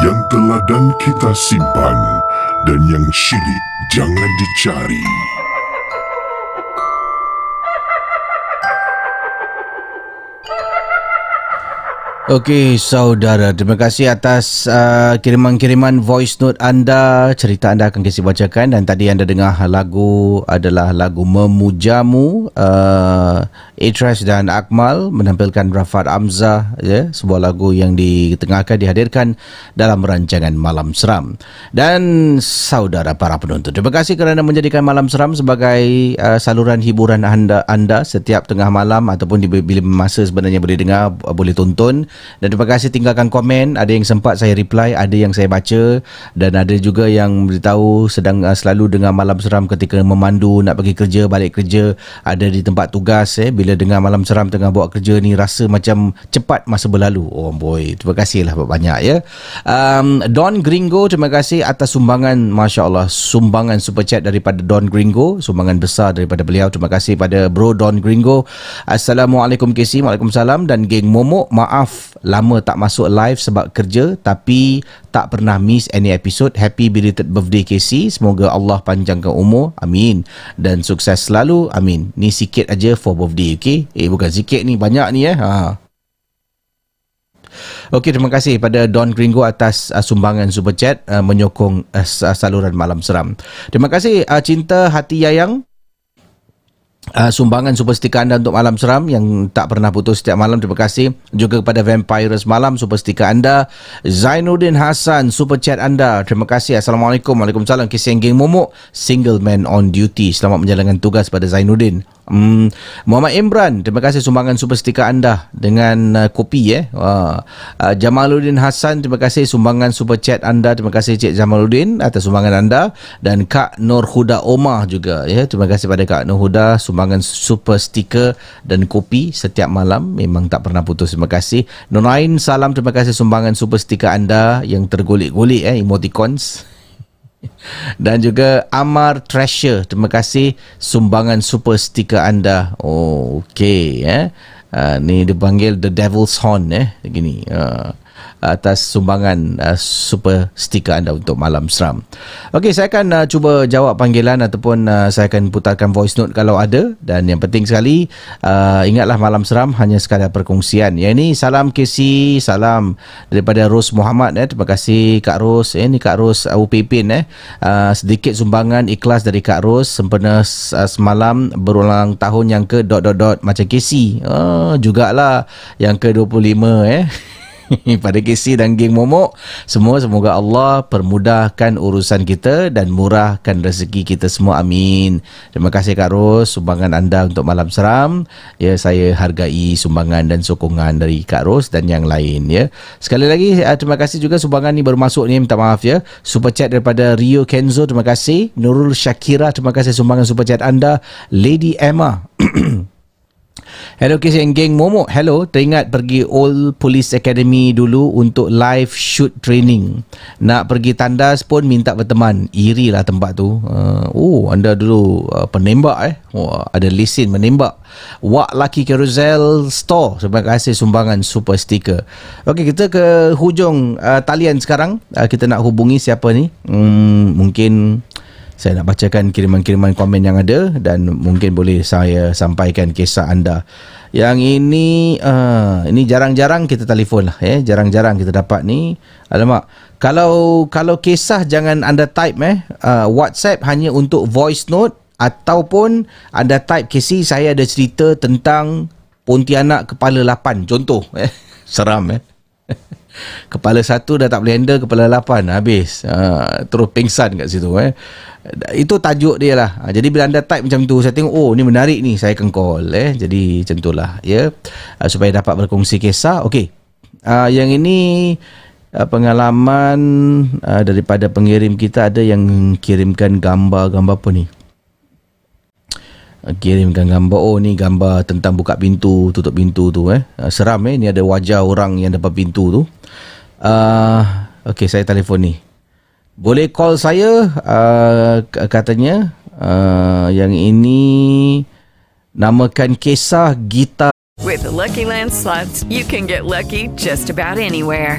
yang teladan kita simpan dan yang syilid jangan dicari. Okey saudara, terima kasih atas kiriman-kiriman voice note anda. Cerita anda akan KC bacakan, dan tadi anda dengar lagu adalah lagu Memujamu, Atras dan Akmal menampilkan Rafat Amzah, ya, sebuah lagu yang ditengahkan dihadirkan dalam rancangan Malam Seram. Dan saudara para penonton, terima kasih kerana menjadikan Malam Seram sebagai saluran hiburan anda setiap tengah malam ataupun bila masa sebenarnya boleh dengar, boleh tonton. Dan terima kasih tinggalkan komen. Ada yang sempat saya reply, ada yang saya baca, dan ada juga yang beritahu sedang selalu dengar Malam Seram ketika memandu, nak pergi kerja, balik kerja, ada di tempat tugas, bila dengar Malam Seram tengah buat kerja ni rasa macam cepat masa berlalu. Oh boy, terima kasihlah banyak ya. Don Gringo, terima kasih atas sumbangan, masya-Allah, sumbangan super chat daripada Don Gringo, sumbangan besar daripada beliau. Terima kasih pada bro Don Gringo. Assalamualaikum KC. Waalaikumsalam. Dan geng Momo, maaf lama tak masuk live sebab kerja, tapi tak pernah miss any episode. Happy belated birthday KC. Semoga Allah panjangkan umur, amin, dan sukses selalu, amin. Ni sikit aja for birthday, okay? Bukan sikit ni, banyak ni eh. Okey, terima kasih pada Don Gringo atas sumbangan super chat menyokong saluran Malam Seram. Terima kasih Cinta Hati Yayang, sumbangan super stiker anda untuk Malam Seram yang tak pernah putus setiap malam. Terima kasih juga kepada Vampires Malam, super stiker anda. Zainuddin Hassan, super chat anda, terima kasih. Assalamualaikum. Waalaikumsalam. Kisah geng Momok, single man on duty, selamat menjalankan tugas pada Zainuddin. Muhammad Imran, terima kasih sumbangan super stiker anda dengan kopi Jamaluddin Hassan, terima kasih sumbangan super chat anda. Terima kasih Cik Jamaluddin atas sumbangan anda. Dan Kak Nur Huda Omar juga, ya, terima kasih pada Kak Nur Huda, sumbangan super stiker dan kopi setiap malam, memang tak pernah putus. Terima kasih Norain Salam, terima kasih sumbangan super stiker anda yang tergolek-golek emoticons. Dan juga Amar Treasure, terima kasih sumbangan super stiker anda. Oh, okey ni dipanggil The Devil's Horn gini. Atas sumbangan super stiker anda untuk Malam Seram. Okey, saya akan cuba jawab panggilan ataupun saya akan putarkan voice note kalau ada. Dan yang penting sekali, ingatlah Malam Seram hanya sekadar perkongsian. Yang ini salam KC, salam daripada Ros Muhammad. Terima kasih Kak Ros. Ini Kak Ros Upipin. Sedikit sumbangan ikhlas dari Kak Ros sempena semalam berulang tahun yang ke ... macam KC. Jugalah yang ke 25 Pada KC dan geng Momok semua, semoga Allah permudahkan urusan kita dan murahkan rezeki kita semua, amin. Terima kasih Kak Ros, sumbangan anda untuk Malam Seram. Ya, saya hargai sumbangan dan sokongan dari Kak Ros dan yang lain, ya. Sekali lagi terima kasih juga sumbangan ni baru masuk ni, minta maaf ya. Super chat daripada Rio Kenzo, terima kasih. Nurul Syakira, terima kasih sumbangan super chat anda. Lady Emma hello KC and geng Momo. Hello, teringat pergi Old Police Academy dulu untuk live shoot training. Nak pergi tandas pun minta berteman. Iri lah tempat tu. Anda dulu penembak Wah, ada lesen menembak. Wak Lucky Carousel Store, terima kasih sumbangan super stiker. Okey, kita ke hujung talian sekarang. Kita nak hubungi siapa ni? Mungkin saya nak bacakan kiriman-kiriman komen yang ada, dan mungkin boleh saya sampaikan kisah anda. Yang ini jarang-jarang kita telefon lah, jarang-jarang kita dapat ni. Alamak, kalau kisah jangan anda type WhatsApp hanya untuk voice note, ataupun anda type KC saya ada cerita tentang Pontianak Kepala 8 contoh. Seram Kepala 1 dah tak boleh handle, Kepala 8 habis, terus pingsan kat situ. Itu tajuk dia lah. Jadi bila anda type macam tu, saya tengok oh ni menarik ni, saya akan call. Jadi macam tu lah ya, supaya dapat berkongsi kisah. Okey, yang ini pengalaman daripada pengirim kita. Ada yang kirimkan gambar apa ni? Kirimkan gambar. Oh, ni gambar tentang buka pintu, tutup pintu tu Seram ni ada wajah orang yang depan pintu tu. Okey, saya telefon ni. Boleh call saya katanya. Yang ini namakan kisah Gita. With the Lucky Land Slots, you can get lucky just about anywhere.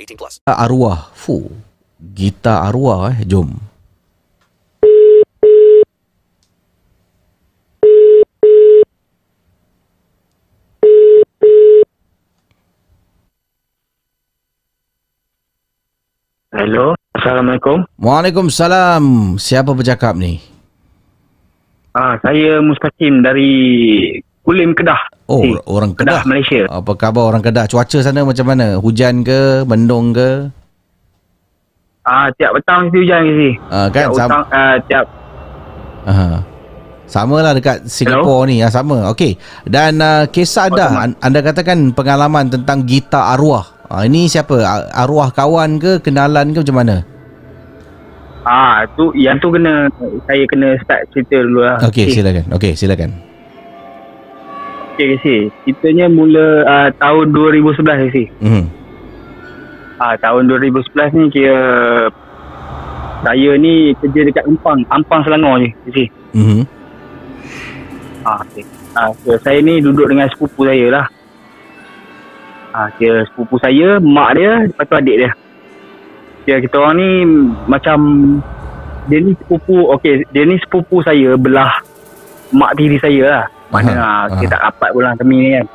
18 plus. Arwah. Fuh. Gitar arwah Jom. Hello. Assalamualaikum. Waalaikumsalam. Siapa bercakap ni? Saya Mustaqim dari Kulim, Kedah. Oh, orang Kedah. Kedah, Malaysia. Apa khabar orang Kedah? Cuaca sana macam mana? Hujan ke? Mendung ke? Tiap petang mesti hujan ke sini. Kan? Sama lah dekat Singapura ni. Sama. Okey. Dan kisah anda katakan pengalaman tentang gitar arwah. Ini siapa? Arwah kawan ke? Kenalan ke? Macam mana? Yang tu saya kena start cerita dulu lah. Okey, silakan. Okey, Casey. Ceritanya mula tahun 2011, Casey. Mm-hmm. Tahun 2011 ni kira saya ni kerja dekat Ampang Selangor je, Casey. Mm-hmm. Okay. So, saya ni duduk dengan sepupu saya lah. Kira sepupu saya, mak dia, lepas tu adik dia. Ya, kita orang ni macam dia ni sepupu saya belah mak tiri saya lah. Mana kita tak rapat pula kami ni kan.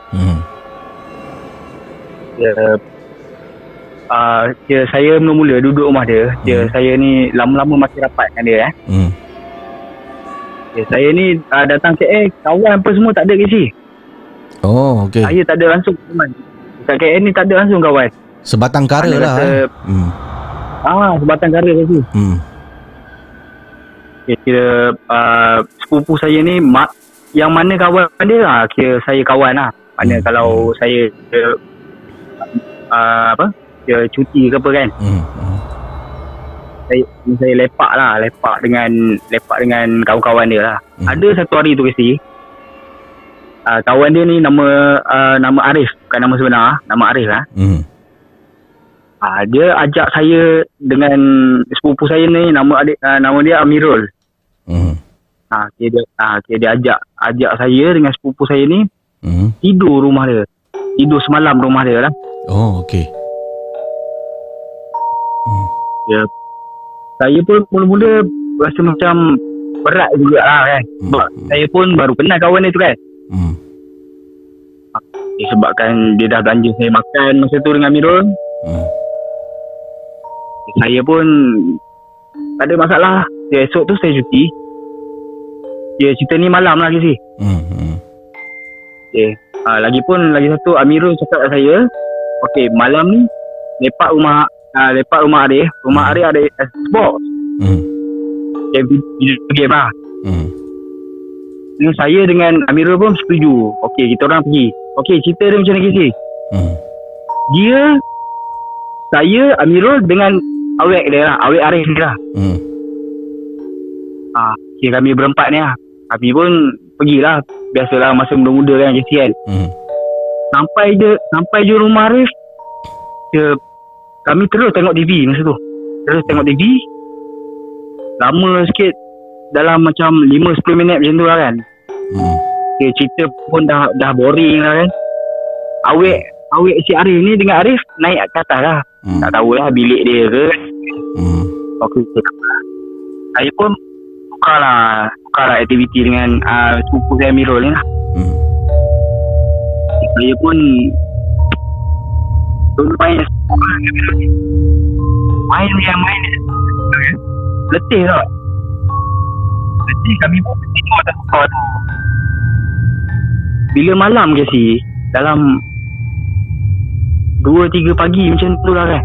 Dia saya mula-mula duduk rumah dia. Dia saya ni lama-lama masih rapat dengan dia Ya, saya ni datang ke kawan apa semua tak ada kat sini. Oh, okey. Saya tak ada langsung kawan. Kat KN ni tak ada langsung kawan. Sebatang kara lah. Sebatang kara kat sini. Kira sepupu saya ni yang mana kawan dia lah. Kira saya kawan lah. Mana kalau saya dia cuti ke apa kan. Saya lepak lah. Lepak dengan kawan-kawan dia lah. Ada satu hari tu kasi kawan dia ni nama Arif. Bukan nama sebenar. Nama Arif lah. Dia ajak saya dengan sepupu saya ni, nama dia Amirul. Dia ajak saya dengan sepupu saya ni tidur rumah dia. Tidur semalam rumah dia lah. Oh, okey. Ya. Saya pun mula-mula rasa macam berat juga lah kan. Sebab saya pun baru kenal kawan dia tu kan. Sebabkan dia dah belanja saya makan masa tu dengan Amirul. Saya pun tak ada masalah. Esok tu saya cuti. Ya, cerita ni malam lah Casey. Lagi satu Amirul cakap kat saya, okey, malam ni lepak rumah Arif. Rumah Arif ada Xbox. Video game lah. Saya dengan Amirul pun setuju. Okey, kita orang pergi. Okey, cerita dia macam ni Casey. Dia, saya, Amirul dengan awek dia lah. Awek Arif dia lah. Okay, kami berempat ni lah. Kami pun pergilah. Biasalah masa muda-muda kan Casey kan. Sampai je rumah Arif, kami terus tengok TV masa tu. Terus tengok TV. Lama sikit. Dalam macam 5-10 minit macam tu lah kan. Okay, cerita pun dah boring lah kan. Awek si Arif ni dengan Arif naik ke atas lah. Tak tahulah bilik dia ke. Okay. Saya pun tukar lah aktiviti dengan sepupu saya Mirul ni lah. Saya pun main dia. Letih tak? Jadi kami pun bertidur atas sofa tu. Bila malam ke si? Dalam 2-3 pagi macam tu lah kan.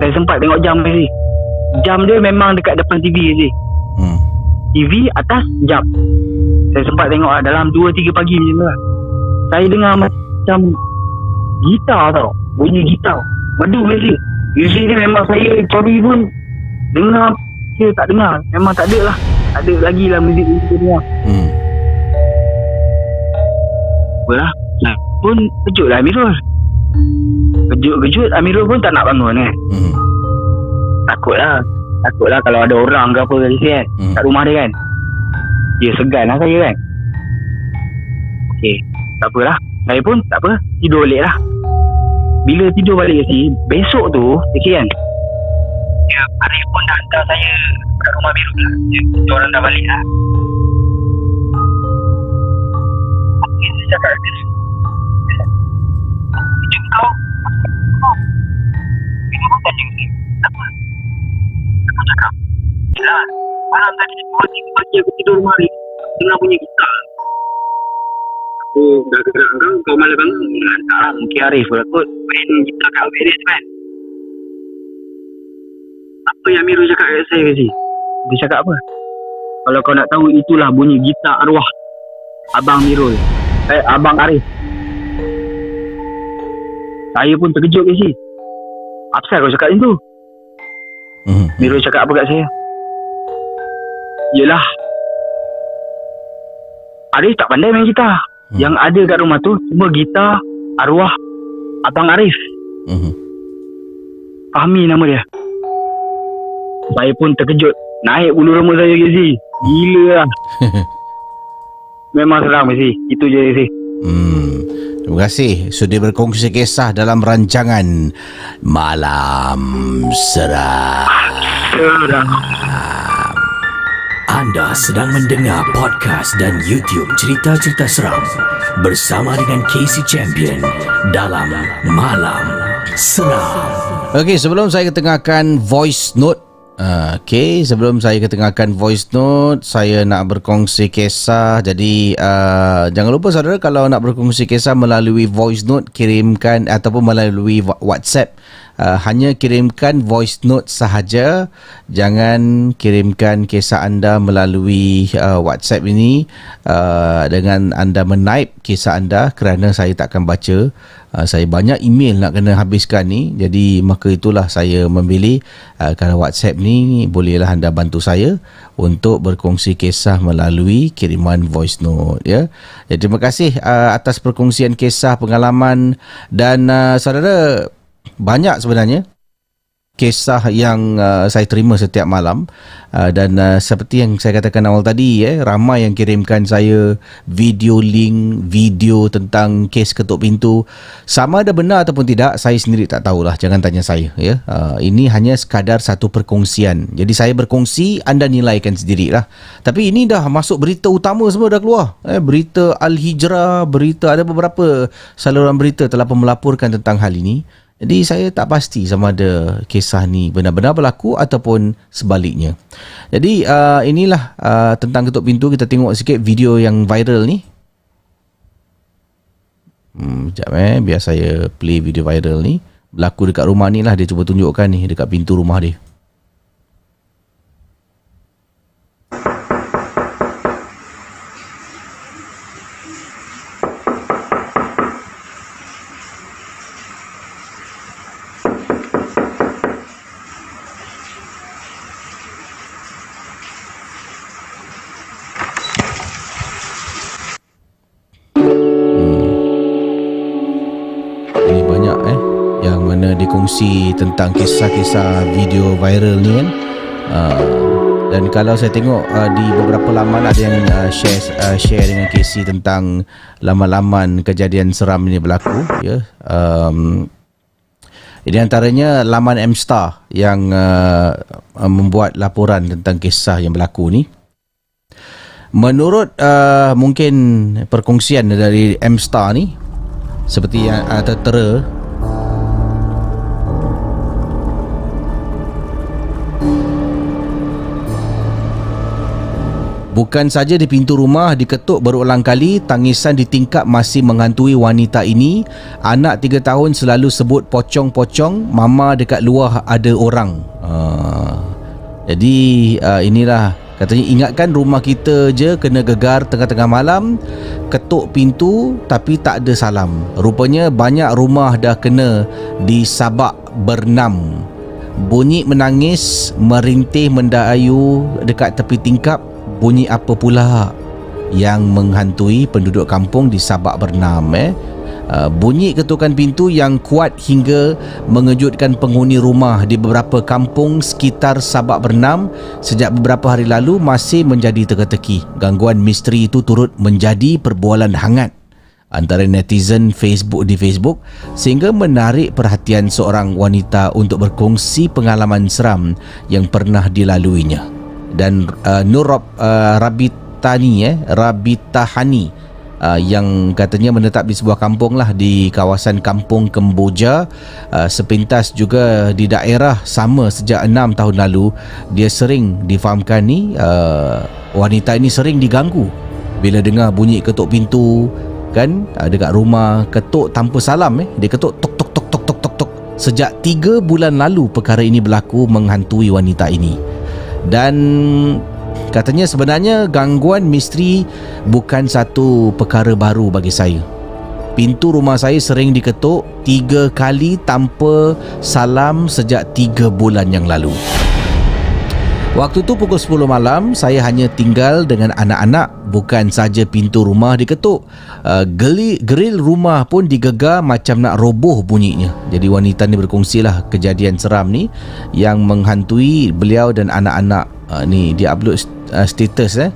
Saya sempat tengok jam ke si. Jam dia memang dekat depan TV ke si. TV atas jam. Saya sempat tengok lah dalam 2-3 pagi macam tu lah. Saya dengar macam gitar tau. Bunyi gitar. Madu ke si. Usually memang saya cari pun dengar. Saya tak dengar. Memang tak ada lah. Tak ada lagi lah muzik-muzik ni lah. Apalah. Nah, pun kejut lah Amirul. Kejut-kejut Amirul pun tak nak bangun kan. Takut lah kalau ada orang ke apa kali si kan. Kat rumah dia kan. Dia segan lah saya kan. Okey, tak apalah. Saya pun tak apa. Tidur balik lah. Bila tidur balik si, besok tu okey kan. Ya, Arif pun dah hantar saya kat rumah biru lah. Dia orang dah balik lah. Okey, saya cakap dia. Jom kau. Bila pun tak jumpa. Apa? Aku cakap. Yelah, malam tadi 2-3 pagi aku tidur rumah Arif. Dengar bunyi gitar. Aku dah gerak kau, kau malah bangun. Tak lah, mungkin Arif pula kot. Main gitar kat Arif kan. Apa yang Amirul cakap kat saya kasi? Dia cakap apa? Kalau kau nak tahu, itulah bunyi gitar arwah Abang Amirul. Abang Arif. Saya pun terkejut kasi. Apa kau cakap itu? Amirul cakap apa kat saya? Yelah, Arif tak pandai main gitar. Yang ada kat rumah tu semua gitar arwah Abang Arif. Fahmi nama dia. Saya pun terkejut. Naik bulu roma saya Casey. Gila lah. Memang seram Casey. Itu je Casey. Terima kasih sudah berkongsi kisah dalam rancangan Malam Seram. Anda sedang mendengar podcast dan YouTube cerita-cerita seram bersama dengan Casey Champion dalam Malam Seram. Okey, sebelum saya ketengahkan voice note, saya nak berkongsi kisah. Jadi jangan lupa saudara, kalau nak berkongsi kisah melalui voice note, kirimkan, ataupun melalui WhatsApp, hanya kirimkan voice note sahaja. Jangan kirimkan kisah anda melalui WhatsApp ini dengan anda menaip kisah anda, kerana saya tak akan baca. Saya banyak email nak kena habiskan ni. Jadi maka itulah saya memilih kalau WhatsApp ni, bolehlah anda bantu saya untuk berkongsi kisah melalui kiriman voice note ya. Jadi terima kasih atas perkongsian kisah, pengalaman. Dan saudara, banyak sebenarnya kisah yang saya terima setiap malam, dan seperti yang saya katakan awal tadi, ramai yang kirimkan saya video link, video tentang kes ketuk pintu. Sama ada benar ataupun tidak, saya sendiri tak tahulah, jangan tanya saya ya. Ini hanya sekadar satu perkongsian. Jadi saya berkongsi, anda nilaikan sendirilah. Tapi ini dah masuk berita utama, semua dah keluar. Berita Al-Hijrah, berita, ada beberapa saluran berita telah melaporkan tentang hal ini. Jadi saya tak pasti sama ada kisah ni benar-benar berlaku ataupun sebaliknya. Jadi inilah tentang ketuk pintu. Kita tengok sikit video yang viral ni. Sekejap biar saya play video viral ni. Berlaku dekat rumah ni lah, dia cuba tunjukkan ni dekat pintu rumah dia. Tentang kisah-kisah video viral ni kan. Dan kalau saya tengok di beberapa laman ada yang share dengan Casey tentang laman-laman kejadian seram ni berlaku ya. Ini antaranya laman M-Star yang membuat laporan tentang kisah yang berlaku ni. Menurut mungkin perkongsian dari M-Star ni, seperti yang tertera, Bukan saja di pintu rumah diketuk berulang kali, tangisan di tingkap masih menghantui wanita ini. Anak 3 tahun selalu sebut pocong-pocong, mama dekat luar ada orang. Jadi inilah, katanya ingatkan rumah kita je, kena gegar tengah-tengah malam, ketuk pintu tapi tak ada salam. Rupanya banyak rumah dah kena di Sabak Bernam. Bunyi menangis, merintih mendayu dekat tepi tingkap. Bunyi apa pula yang menghantui penduduk kampung di Sabak Bernam? Bunyi ketukan pintu yang kuat hingga mengejutkan penghuni rumah di beberapa kampung sekitar Sabak Bernam sejak beberapa hari lalu masih menjadi teka-teki. Gangguan misteri itu turut menjadi perbualan hangat antara netizen di Facebook sehingga menarik perhatian seorang wanita untuk berkongsi pengalaman seram yang pernah dilaluinya. Dan Rabitahani yang katanya menetap di sebuah kampung lah di kawasan Kampung Kemboja, sepintas juga di daerah sama sejak 6 tahun lalu. Dia sering difahamkan ni, wanita ini sering diganggu bila dengar bunyi ketuk pintu kan, dekat rumah, ketuk tanpa salam. Dia ketuk tok tok tok tok tok tok tok. Sejak 3 bulan lalu perkara ini berlaku menghantui wanita ini. Dan katanya sebenarnya gangguan misteri bukan satu perkara baru bagi saya. Pintu rumah saya sering diketuk 3 kali tanpa salam sejak 3 bulan yang lalu. Waktu tu pukul 10 malam, saya hanya tinggal dengan anak-anak. Bukan saja pintu rumah diketuk, geril rumah pun digegar macam nak roboh bunyinya. Jadi wanita ni berkongsilah kejadian seram ni yang menghantui beliau dan anak-anak. Ni dia upload status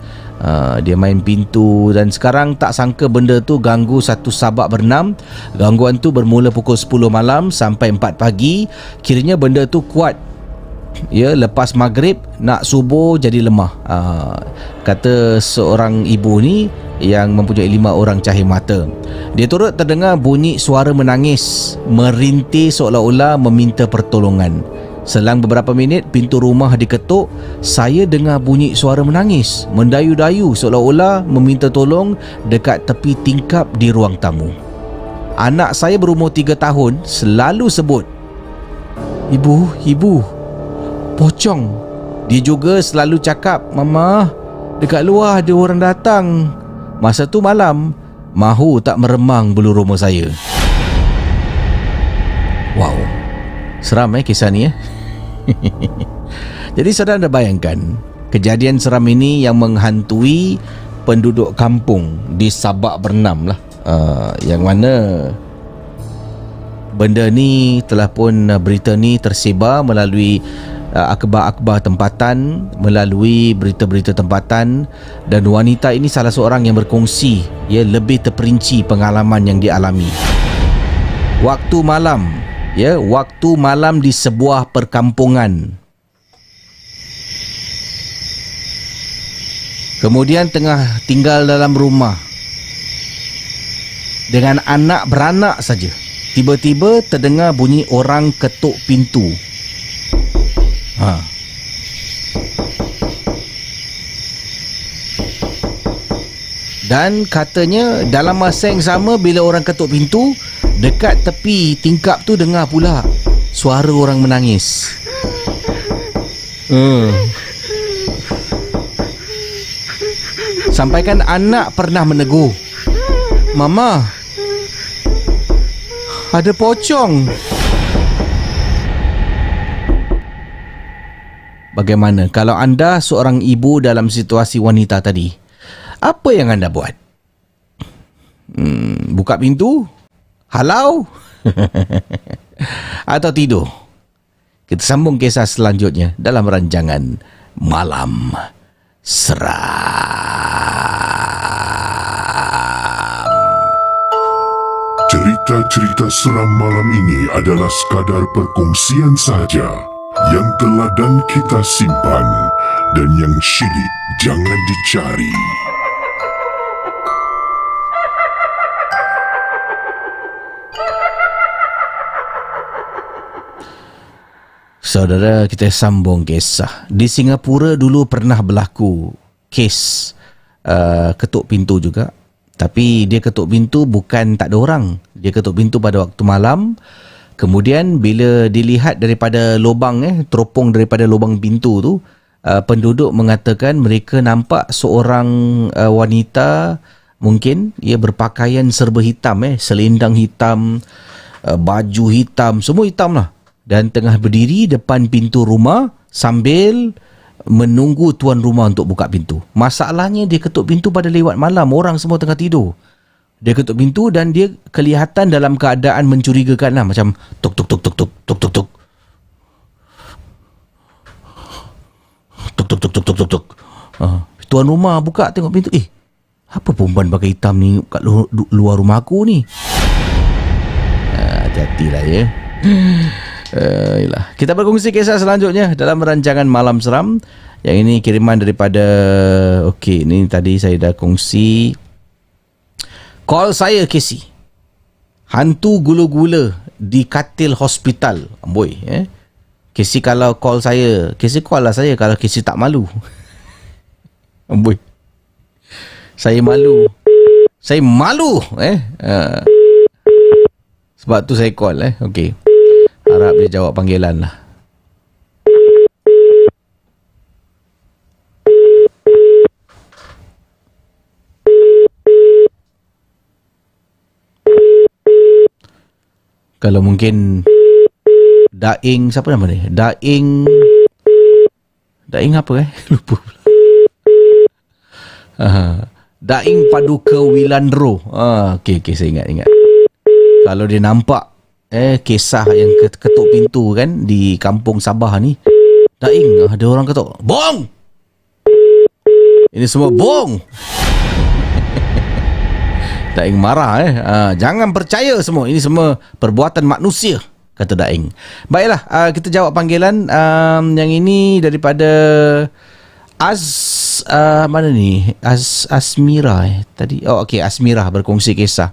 dia main pintu, dan sekarang tak sangka benda tu ganggu satu Sabak Bernam. Gangguan tu bermula pukul 10 malam sampai 4 pagi. Kiranya benda tu kuat. Ya, lepas maghrib nak subuh jadi lemah. Kata seorang ibu ni yang mempunyai 5 orang cahaya mata. Dia turut terdengar bunyi suara menangis, merintih seolah-olah meminta pertolongan. Selang beberapa minit pintu rumah diketuk. Saya dengar bunyi suara menangis, mendayu-dayu seolah-olah meminta tolong dekat tepi tingkap di ruang tamu. Anak saya berumur 3 tahun selalu sebut, "Ibu, ibu, pocong." Dia juga selalu cakap, "Mama, dekat luar ada orang datang." Masa tu malam, mahu tak meremang bulu rumah saya. Wow, seram kisah ni. Jadi saudara anda bayangkan, kejadian seram ini yang menghantui penduduk kampung di Sabak Bernam lah, yang mana benda ni telah pun, berita ni tersebar melalui akhbar-akhbar tempatan, melalui berita-berita tempatan. Dan wanita ini salah seorang yang berkongsi ya lebih terperinci pengalaman yang dialami. Waktu malam di sebuah perkampungan. Kemudian tengah tinggal dalam rumah dengan anak beranak saja. Tiba-tiba terdengar bunyi orang ketuk pintu. Dan katanya dalam masa yang sama, bila orang ketuk pintu, dekat tepi tingkap tu dengar pula suara orang menangis. Sampaikan anak pernah menegur, "Mama, ada pocong." Bagaimana kalau anda seorang ibu dalam situasi wanita tadi? Apa yang anda buat? Buka pintu? Halau? Atau tidur? Kita sambung kisah selanjutnya dalam rancangan Malam Seram. Cerita-cerita seram malam ini adalah sekadar perkongsian sahaja yang teladan kita simpan dan yang syilid jangan dicari. Saudara, kita sambung kisah. Di Singapura dulu pernah berlaku kes ketuk pintu juga. Tapi dia ketuk pintu bukan tak ada orang. Dia ketuk pintu pada waktu malam. Kemudian bila dilihat daripada lubang, teropong daripada lubang pintu tu, penduduk mengatakan mereka nampak seorang wanita, mungkin ia berpakaian serba hitam, selendang hitam, baju hitam, semua hitam lah. Dan tengah berdiri depan pintu rumah sambil menunggu tuan rumah untuk buka pintu. Masalahnya dia ketuk pintu pada lewat malam, orang semua tengah tidur. Dia ketuk pintu dan dia kelihatan dalam keadaan mencurigakan lah, macam tuk tuk tuk tuk tuk tuk tuk tuk tuk tuk tuk tuk tuk tuk tuk. Tuan rumah buka tengok pintu, apa perempuan pakai hitam ni kat luar rumah aku ni? Hati-hatilah ya. Kita berkongsi kisah selanjutnya dalam rancangan Malam Seram. Yang ini kiriman daripada, ini tadi saya dah kongsi. Call saya Casey, hantu gula-gula di katil hospital. Amboi Casey kalau call saya, Casey call lah saya kalau Casey tak malu. Amboi, saya malu. Saya malu sebab tu saya call okey. Harap dia jawab panggilan lah. Kalau mungkin Daing, siapa nama ni? Daing apa lupa pula. Daing Paduka Wilandro. Saya ingat. Kalau dia nampak kisah yang ketuk pintu kan di kampung Sabah ni, Daing, ada orang ketuk, bohong! Ini semua bohong. Daing marah jangan percaya semua, ini semua perbuatan manusia, kata Daing. Baiklah, kita jawab panggilan. Yang ini daripada Asmira tadi. Asmira berkongsi kisah.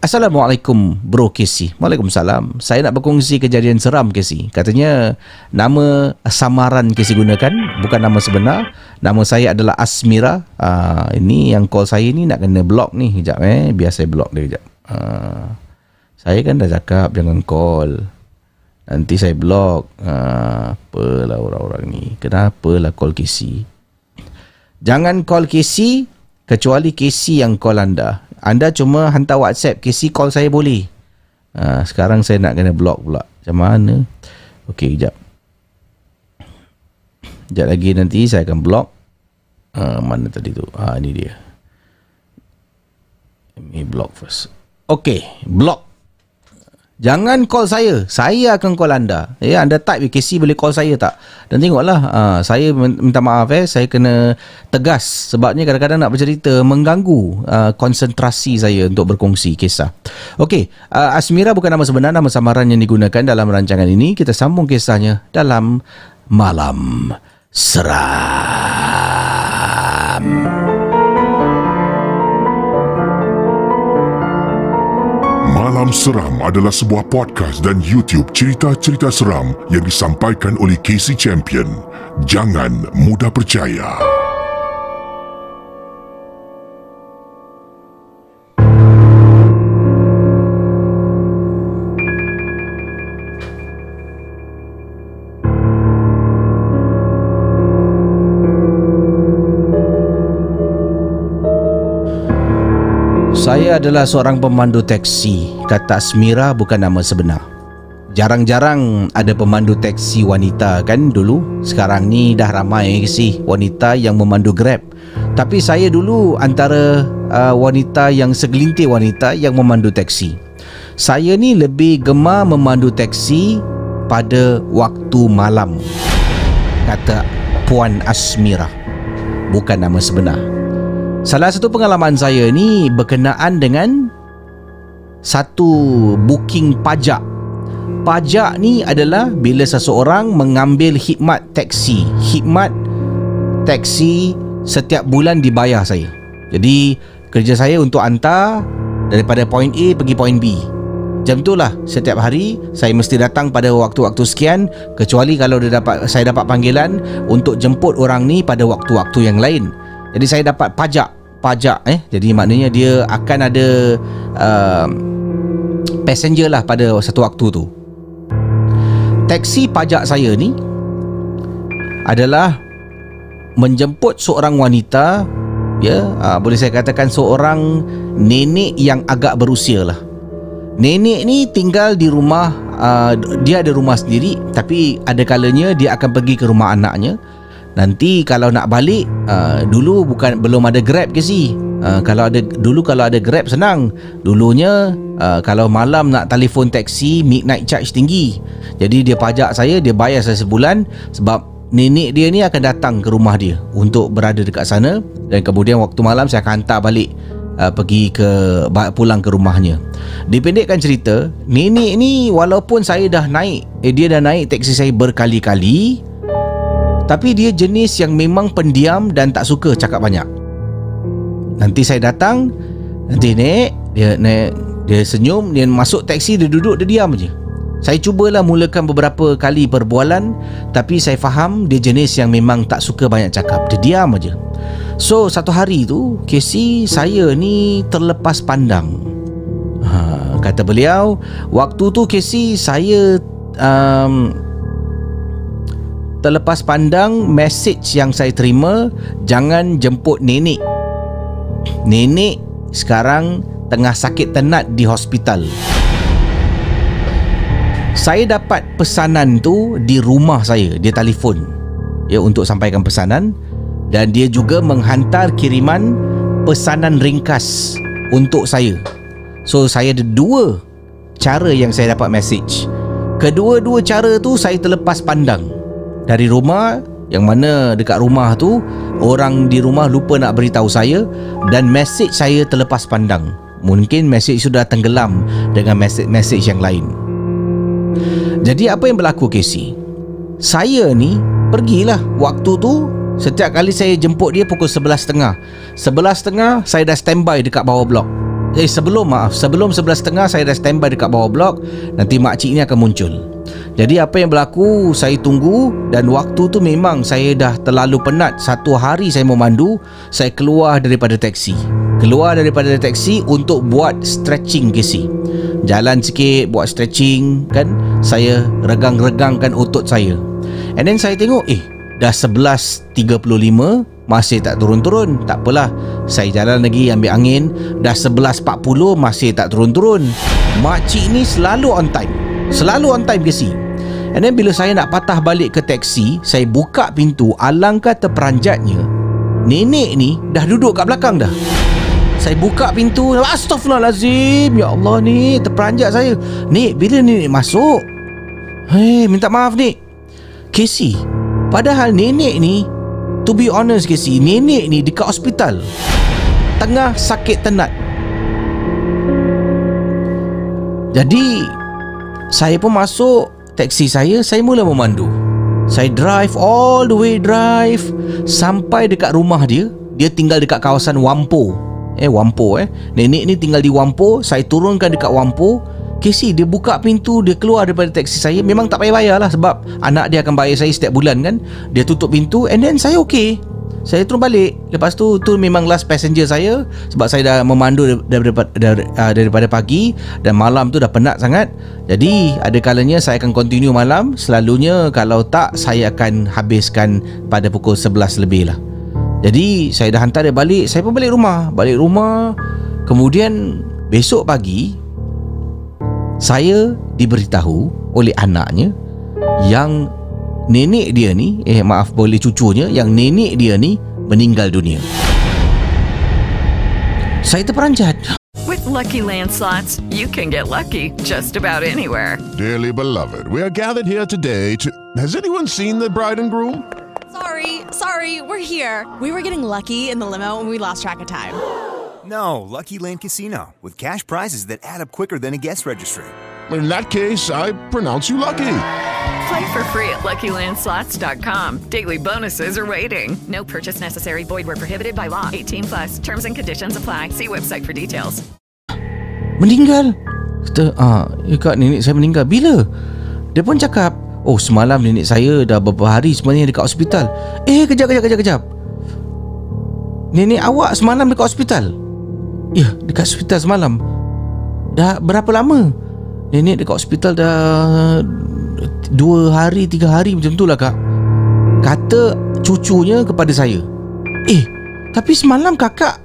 Assalamualaikum bro Casey. Waalaikumsalam. Saya nak berkongsi kejadian seram Casey. Katanya nama samaran Casey gunakan, bukan nama sebenar. Nama saya adalah Asmira. Ini yang call saya ni nak kena block ni. Kejap biar saya block dia kejap. Saya kan dah cakap jangan call, nanti saya block. Apalah orang-orang ni, kenapalah call Casey? Jangan call Casey kecuali Casey yang call anda. Anda cuma hantar WhatsApp, Casey call saya boleh. Sekarang saya nak kena block pula. Macam mana? Kejap. Sekejap lagi nanti saya akan block. Mana tadi tu? Ini dia. Let me block first. Block. Jangan call saya akan call anda. Anda type Casey boleh call saya tak? Dan tengoklah, saya minta maaf, saya kena tegas sebabnya kadang-kadang nak bercerita mengganggu konsentrasi saya untuk berkongsi kisah. Asmira bukan nama sebenar, nama samaran yang digunakan dalam rancangan ini. Kita sambung kisahnya dalam Malam Seram. Malam Seram adalah sebuah podcast dan YouTube cerita-cerita seram yang disampaikan oleh Casey Champion. Jangan mudah percaya. Saya adalah seorang pemandu teksi, kata Asmira, bukan nama sebenar. Jarang-jarang ada pemandu teksi wanita kan dulu. Sekarang ni dah ramai sih wanita yang memandu Grab. Tapi saya dulu antara wanita yang segelintir wanita yang memandu teksi. Saya ni lebih gemar memandu teksi pada waktu malam, kata Puan Asmira, bukan nama sebenar. Salah satu pengalaman saya ni berkenaan dengan satu booking pajak. Pajak ni adalah bila seseorang mengambil khidmat teksi. Khidmat teksi setiap bulan dibayar saya. Jadi kerja saya untuk hantar daripada point A pergi point B. Jam tu lah setiap hari saya mesti datang pada waktu-waktu sekian, kecuali kalau saya dapat panggilan untuk jemput orang ni pada waktu-waktu yang lain. Jadi saya dapat pajak jadi maknanya dia akan ada passenger lah pada satu waktu tu. Teksi pajak saya ni adalah menjemput seorang wanita, boleh saya katakan seorang nenek yang agak berusia lah. Nenek ni tinggal di rumah, dia ada rumah sendiri, tapi ada kalanya dia akan pergi ke rumah anaknya. Nanti kalau nak balik, dulu belum ada Grab ke si? Kalau ada Grab senang. Dulunya kalau malam nak telefon taksi, midnight charge tinggi. Jadi dia pajak saya, dia bayar saya sebulan, sebab nenek dia ni akan datang ke rumah dia untuk berada dekat sana, dan kemudian waktu malam saya akan hantar balik, pulang ke rumahnya. Dipendekkan cerita, nenek ni walaupun saya dah naik, dia dah naik taksi saya berkali-kali, tapi dia jenis yang memang pendiam dan tak suka cakap banyak. Nanti saya datang, nanti nek, dia senyum, dia masuk taksi, dia duduk, dia diam je. Saya cubalah mulakan beberapa kali perbualan, tapi saya faham dia jenis yang memang tak suka banyak cakap, dia diam je. So satu hari tu, KC saya ni terlepas pandang. Kata beliau, waktu tu KC saya terlepas pandang message yang saya terima, jangan jemput nenek. Nenek sekarang tengah sakit tenat di hospital. Saya dapat pesanan tu di rumah saya. Dia telefon untuk sampaikan pesanan, dan dia juga menghantar kiriman pesanan ringkas untuk saya. So saya ada dua cara yang saya dapat message. Kedua-dua cara tu saya terlepas pandang dari rumah, yang mana dekat rumah tu orang di rumah lupa nak beritahu saya, dan mesej saya terlepas pandang. Mungkin mesej sudah tenggelam dengan mesej yang lain. Jadi apa yang berlaku KC? Saya ni pergilah waktu tu, setiap kali saya jemput dia pukul 11.30. 11.30 saya dah standby dekat bawah blok. Sebelum 11.30 saya dah standby dekat bawah blok. Nanti makcik ni akan muncul. Jadi apa yang berlaku, saya tunggu, dan waktu tu memang saya dah terlalu penat. Satu hari saya memandu, saya keluar daripada taksi untuk buat stretching KC. Jalan sikit, buat stretching kan, saya regang-regangkan otot saya. And then saya tengok, dah 11.35 masih tak turun-turun. Tak apalah, saya jalan lagi ambil angin. Dah 11.40 masih tak turun-turun. Makcik ni selalu on time KC. And then bila saya nak patah balik ke taksi, saya buka pintu, alangkah terperanjatnya, nenek ni dah duduk kat belakang dah. Saya buka pintu, astaghfirullahalazim, ya Allah ni, terperanjat saya. Nek, bila nenek masuk? Minta maaf nek KC. Padahal nenek ni, to be honest KC, nenek ni dekat hospital, tengah sakit tenat. Jadi saya pun masuk taksi saya mula memandu. Saya drive all the way, sampai dekat rumah dia. Dia tinggal dekat kawasan Wampo. Nenek ni tinggal di Wampo. Saya turunkan dekat Wampo. KC dia buka pintu, dia keluar daripada taksi saya. Memang tak payah bayar lah, sebab anak dia akan bayar saya setiap bulan kan. Dia tutup pintu, and then saya okey. Saya turun balik. Lepas tu memang last passenger saya, sebab saya dah memandu daripada pagi, dan malam tu dah penat sangat. Jadi ada kalanya saya akan continue malam. Selalunya kalau tak, saya akan habiskan pada pukul 11 lebih lah. Jadi saya dah hantar dia balik. Saya pun balik rumah. Kemudian besok pagi, saya diberitahu oleh anaknya yang nenek dia ni, cucunya, yang nenek dia ni meninggal dunia. Saya terperanjat. With Lucky Land Slots, you can get lucky just about anywhere. Dearly beloved, we are gathered here today to... Has anyone seen the bride and groom? Sorry, we're here. We were getting lucky in the limo and we lost track of time. No, Lucky Land Casino, with cash prizes that add up quicker than a guest registry. In that case, I pronounce you lucky. Play for free at LuckyLandSlots.com. Daily bonuses are waiting. No purchase necessary. Void where prohibited by law. 18+. Terms and conditions apply. See website for details. Meninggal. Kata, dekat nenek saya meninggal. Bila? Dia pun cakap, semalam nenek saya dah beberapa hari sebenarnya dekat hospital. Kejap. Nenek awak semalam dekat hospital? Ya, dekat hospital semalam. Dah berapa lama? Nenek dekat hospital dah 2 hari 3 hari macam tu lah kak, kata cucunya kepada saya. Eh, tapi semalam kakak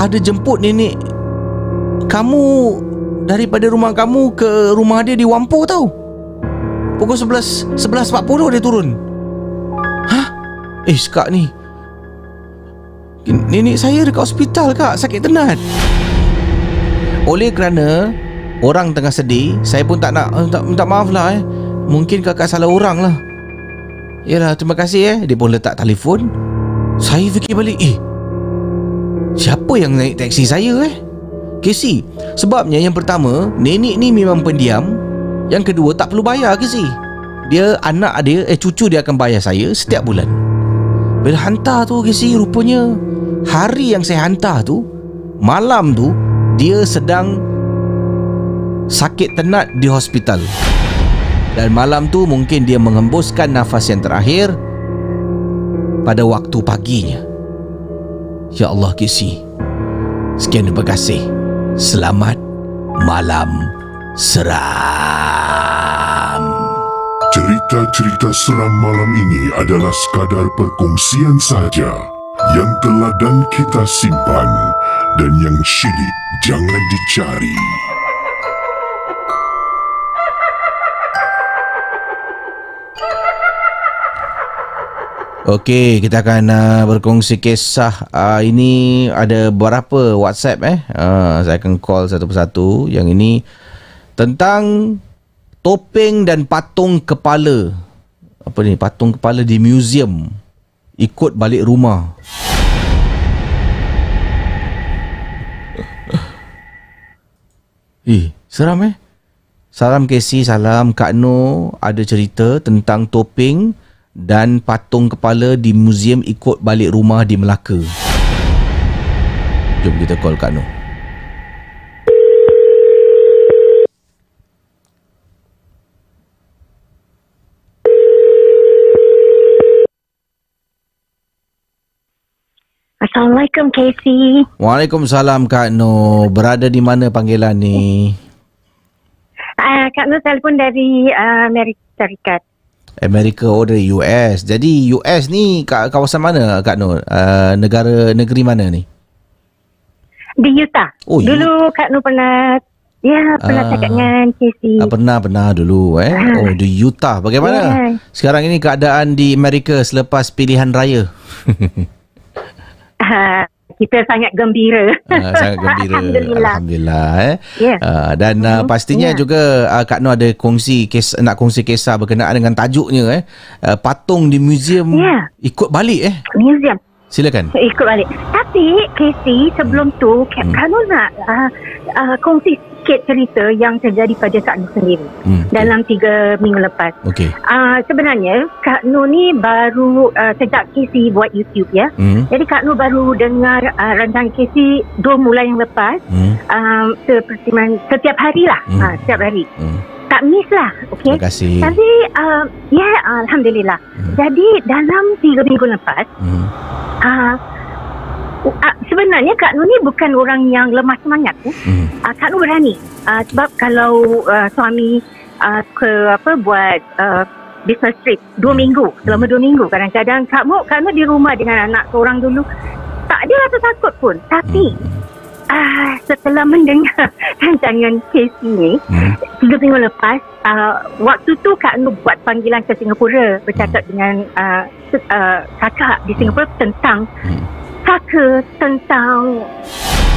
ada jemput nenek kamu daripada rumah kamu ke rumah dia di Wampo tau. Pukul 11.40 dia turun. Hah? Eh, kak ni, nenek saya dekat hospital kak, sakit tenat. Oleh kerana orang tengah sedih, saya pun tak nak minta maaf lah . Mungkin kakak salah orang lah. Yalah, terima kasih . Dia pun letak telefon. Saya fikir balik, siapa yang naik teksi saya KC. Sebabnya yang pertama, nenek ni memang pendiam. Yang kedua, tak perlu bayar KC. Dia anak dia, cucu dia akan bayar saya setiap bulan. Bila hantar tu KC, rupanya hari yang saya hantar tu, malam tu dia sedang sakit tenat di hospital. Dan malam tu mungkin dia menghembuskan nafas yang terakhir pada waktu paginya. Ya Allah KC. Sekian, terima kasih. Selamat malam seram. Cerita-cerita seram malam ini adalah sekadar perkongsian sahaja. Yang teladan kita simpan dan yang syilid jangan dicari. Okey, kita akan berkongsi kisah. Ini ada berapa WhatsApp saya akan call satu persatu. Yang ini tentang topeng dan patung kepala. Apa ni? Patung kepala di museum ikut balik rumah. Seram Salam KC, salam Kak Noor. Ada cerita tentang topeng dan patung kepala di museum ikut balik rumah di Melaka. Jom kita call Kak Noor. Assalamualaikum Casey. Waalaikumsalam Kak Noor. Berada di mana panggilan ni? Kak Noor telefon dari Amerika Syarikat. Amerika, oh dari US. Jadi US ni kawasan mana Kak Noor? Negeri mana ni? Di Utah. Oh, dulu Kak Noor pernah pernah cakap dengan Casey. Pernah dulu Oh, di Utah. Bagaimana sekarang ini keadaan di Amerika selepas pilihan raya? Kita sangat gembira. Sangat gembira. Alhamdulillah. Dan pastinya juga Kak Noor ada nak kongsi kisah berkenaan dengan tajuknya patung di museum ikut balik museum. Silakan. Ikut balik. Tapi Casey, sebelum tu Kak Noor nak kongsi sikit cerita yang terjadi pada Kak Noor sendiri dalam 3 minggu lepas. Okay. Sebenarnya Kak Noor ni baru sejak Casey buat YouTube jadi Kak Noor baru dengar rancangan Casey 2 bulan yang lepas. Setiap hari lah. Setiap hari. Tak miss lah. Okay? Terima kasih. Tapi Alhamdulillah. Jadi dalam 3 minggu lepas sebenarnya Kak Noor ni bukan orang yang lemah semangat. Kak Noor berani. Sebab kalau suami buat business trip 2 minggu, selama 2 minggu kadang-kadang Kak Noor di rumah dengan anak seorang dulu. Tak ada rasa takut pun. Tapi setelah mendengar rancangan Casey ni 3 minggu lepas, waktu tu Kak Noor buat panggilan ke Singapura, bercakap dengan kakak di Singapura tentang saka, tentang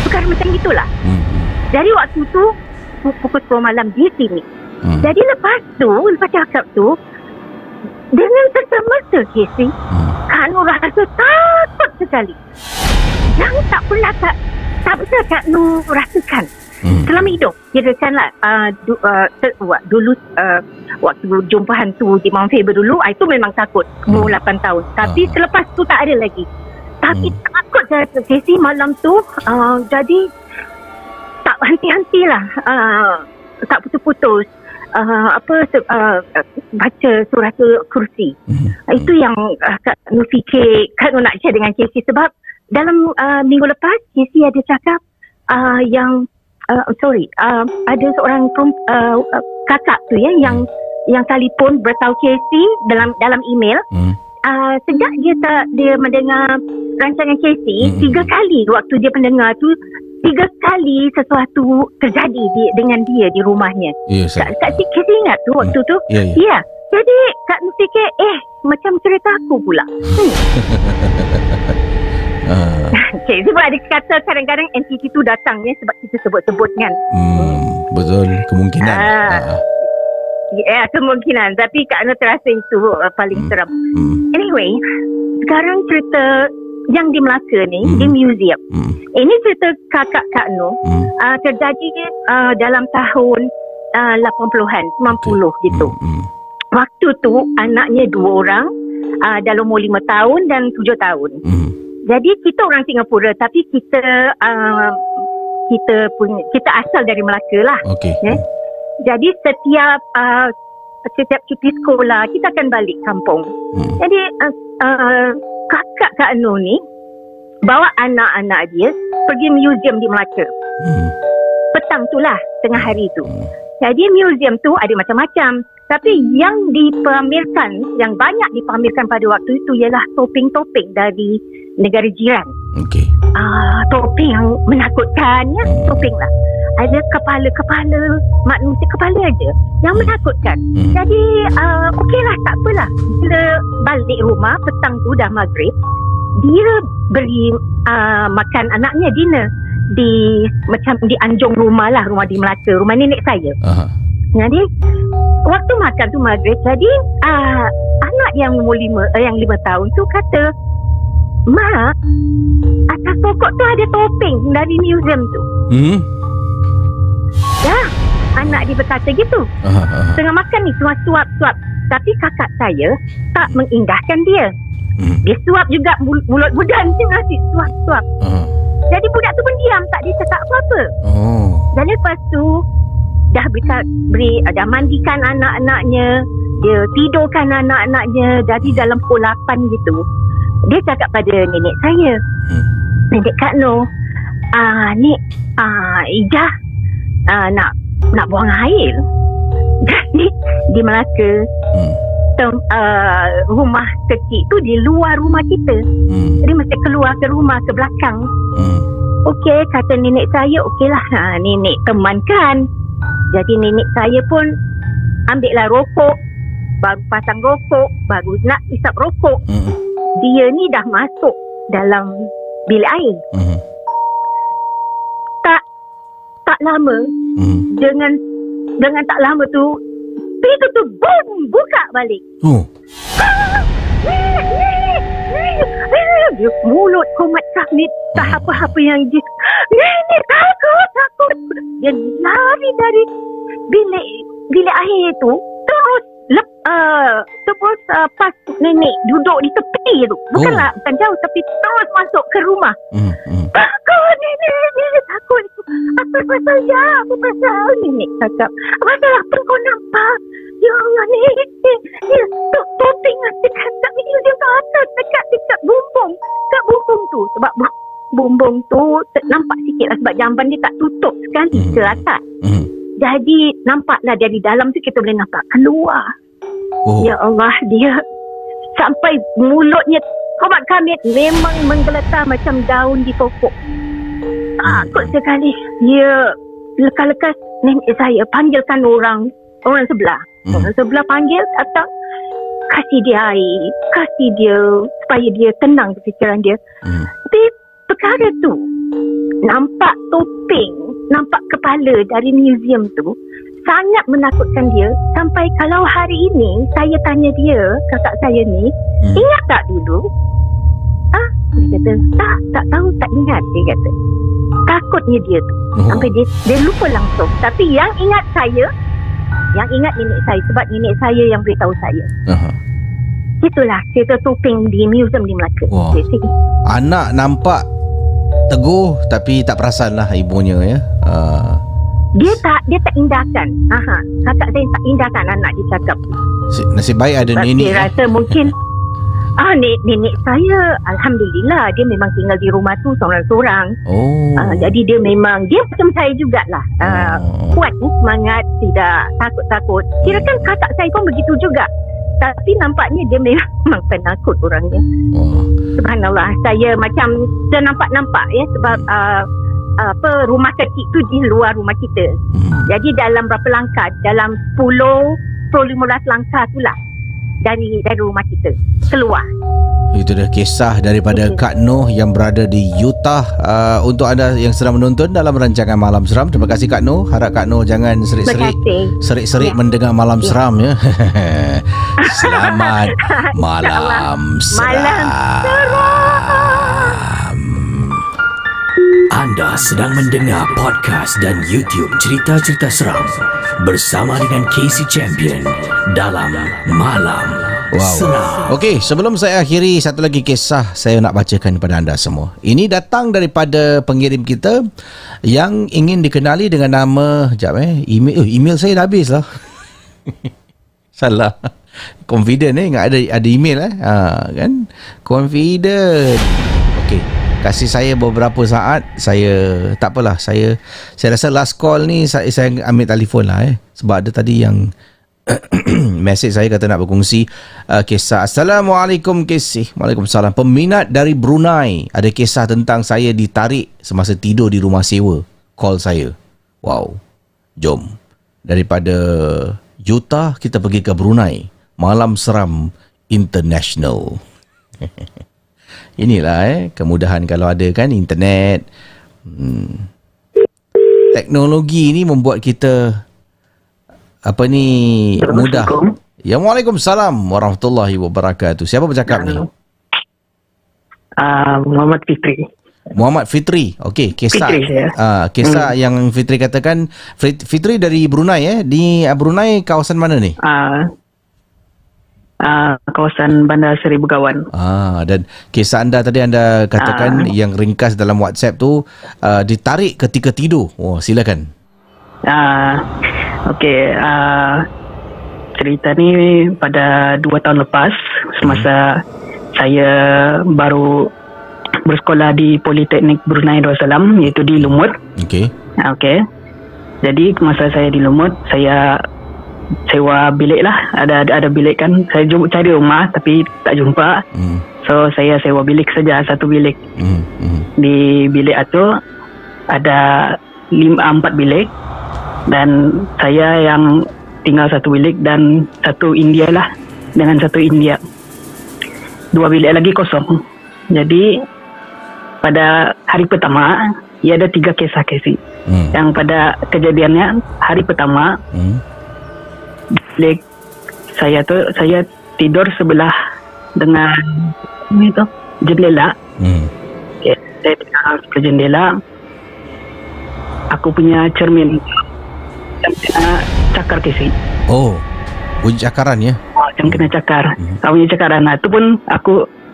perkara macam itulah. Jadi waktu tu pukul 10 malam di sini. Jadi lepas cakap tu, dengan serta-merta Casey, Kak Noor rasa takut sekali. Yang tak pernah Kak Noor rasakan selama hidup. Kirakanlah dulu waktu jumpa hantu di Mount Faber dulu, itu memang takut. Umur 8 tahun. Tapi selepas tu tak ada lagi. Tapi takut saya Casey malam tu. Jadi tak henti-hentilah. Tak putus-putus. baca suratul kursi. Itu yang Kaknu fikir, Kaknu nak share dengan Casey, sebab dalam minggu lepas Casey ada cakap ada seorang kakak tu ya yang telefon beritahu Casey dalam email. Sejak dia mendengar rancangan Casey, 3 kali waktu dia mendengar tu, 3 kali sesuatu terjadi dengan dia di rumahnya. Kak Casey ingat tu waktu tu. Jadi Kak fikir macam cerita aku pula. Casey pun ada kata kadang-kadang entiti tu datang ya, sebab kita sebut-sebut kan. Betul, kemungkinan. Kemungkinan. Tapi Kak Ana terasa itu paling seram. Anyway, sekarang cerita yang di Melaka ni, di museum. Ini cerita kakak Kak Noor, terjadinya dalam tahun 80-an, 90 gitu. Waktu tu anaknya 2 orang, dalam umur 5 tahun dan 7 tahun. Jadi kita orang Singapura, tapi kita asal dari Melaka lah. Jadi setiap cuti sekolah kita akan balik kampung. Jadi kakak Kak Noor ni bawa anak-anak dia pergi museum di Melaka. Petang tu lah, tengah hari tu. Jadi museum tu ada macam-macam. Tapi yang dipamerkan, yang banyak dipamerkan pada waktu itu ialah topeng-topeng dari negara jiran. Topeng yang menakutkan ya, topeng lah. Ada kepala-kepala manusia, kepala aja yang menakutkan. Jadi okeylah, tak apalah. Bila balik rumah petang tu dah maghrib, dia beri makan anaknya dinner di macam di anjung rumah lah, rumah di Melaka, rumah nenek saya. Jadi waktu makan tu maghrib, jadi anak yang umur 5 tahun tu kata, "Mak, atas pokok tu ada topeng dari museum tu." Dah, anak dia berkata gitu. Tengah makan ni suap-suap. Tapi kakak saya tak mengindahkan dia. Dia suap juga mulut budan tu, nasi suap-suap. Jadi budak tu pun diam, tak dia cakap apa-apa. Dan lepas tu dah mandikan anak-anaknya, dia tidurkan anak-anaknya. Jadi dalam pukul 8 gitu, dia cakap pada nenek saya, "Nenek Kak Noor, Ijah nak buang air." Jadi di Melaka, rumah kecil tu di luar rumah kita. Jadi mesti keluar ke rumah, ke belakang. Okey, kata nenek saya, okeylah, nenek temankan. Jadi nenek saya pun ambil lah rokok, baru pasang rokok, baru nak isap rokok. Dia ni dah masuk dalam bilik air. Tak lama, dengan tak lama tu, pintu tu boom, buka balik. Dia mulut komat sakit, tak apa-apa yang dia. Nenek takut. Dia lari dari bilik air tu, terus pas nenek duduk di tepi tu. Bukan jauh, tapi terus masuk ke rumah. Takut nenek, takut. "Apa pasal ya? Apa pasal?" Nenek cakap, "Pasal apa kau nampak?" "Ya Allah, nenek, topeng dekat museum tu atas, dekat bumbung. Kat bumbung tu." Sebab bumbung tu nampak sikit lah, sebab jamban dia tak tutup sekali ke atas. Jadi nampaklah dari dalam tu, kita boleh nampak keluar. Ya Allah, dia sampai mulutnya komat kamit, memang menggeletar macam daun di pokok. Takut sekali. Dia lekas-lekas nenek saya panggilkan orang sebelah. Orang sebelah panggil, atau kasih dia air, kasih dia supaya dia tenang fikiran dia. Tapi perkara tu, nampak topeng, nampak kepala dari museum tu, sangat menakutkan dia. Sampai kalau hari ini saya tanya dia, kakak saya ni, ingat tak dulu? Dia kata, tak tahu, tak ingat. Dia kata, takutnya dia tu. Sampai dia lupa langsung. Tapi yang ingat saya, yang ingat nenek saya, sebab nenek saya yang beritahu saya. Itulah cerita topeng di museum di Melaka. Anak nampak teguh tapi tak perasan lah ibunya ya. Dia tak indahkan. Aha, kakak saya tak indahkan anak dia cakap. Nasib baik ada nenek. Saya rasa mungkin nenek saya alhamdulillah dia memang tinggal di rumah tu seorang-seorang. Oh. Jadi dia memang dia macam saya jugalah. Kuat semangat, tidak takut-takut. Kirakan kakak saya pun begitu juga. Tapi nampaknya dia memang penakut orangnya. Oh. Subhanallah, saya macam saya nampak-nampak ya sebab apa rumah kecil tu di luar rumah kita. Jadi dalam berapa langkah, dalam 10-15 langkah itulah dari rumah kita keluar. Itu dah kisah daripada Kak Noh yang berada di Utah. Untuk anda yang sedang menonton dalam rancangan Malam Seram, terima kasih Kak Noh. Harap Kak Noh jangan serik-serik mendengar Malam Seram ya. Selamat Malam Seram. Malam Seram. Anda sedang mendengar podcast dan YouTube cerita-cerita seram bersama dengan Casey Champion dalam Malam. Wow. Okey, sebelum saya akhiri, satu lagi kisah saya nak bacakan kepada anda semua. Ini datang daripada pengirim kita yang ingin dikenali dengan nama, email saya dah habis lah. Salah. Confident ingat ada email kan? Confident. Okey, kasih saya beberapa saat. Saya tak apalah, saya rasa last call ni saya ambil telefon lah sebab ada tadi yang mesej saya kata nak berkongsi kisah. Assalamualaikum Casey. Waalaikumsalam. Peminat dari Brunei ada kisah tentang saya ditarik semasa tidur di rumah sewa. Call saya. Wow. Jom. Daripada Utah kita pergi ke Brunei. Malam Seram International. Inilah kemudahan kalau ada kan internet. Teknologi ini membuat kita mudah. Ya, waalaikumsalam warahmatullahi wabarakatuh. Siapa bercakap ni? Muhammad Fitri. Muhammad Fitri. Okey, kisah kisah yang Fitri katakan. Fitri dari Brunei Di Brunei kawasan mana ni? Kawasan Bandar Seri Begawan. Dan kisah anda tadi anda katakan yang ringkas dalam WhatsApp tu ditarik ketika tidur. Oh, silakan. Okey, cerita ni pada 2 tahun lepas semasa saya baru bersekolah di Politeknik Brunei Darussalam, iaitu di Lumut. Okey. Jadi masa saya di Lumut, saya sewa bilik lah. Ada bilik kan. Saya cari rumah tapi tak jumpa. So saya sewa bilik saja, satu bilik. Di bilik itu ada 4 bilik. Dan saya yang tinggal satu bilik dan satu India lah. Dengan satu India. 2 bilik lagi kosong. Jadi pada hari pertama ia ada 3 kisah Casey. Yang pada kejadiannya hari pertama bilik saya tu, saya tidur sebelah dengan itu jendela. Okay, saya tinggal sebelah jendela. Aku punya cermin cakar Casey. Oh, bunyi cakaran ya? Macam kena cakar. Aku punya cakaran. Itu pun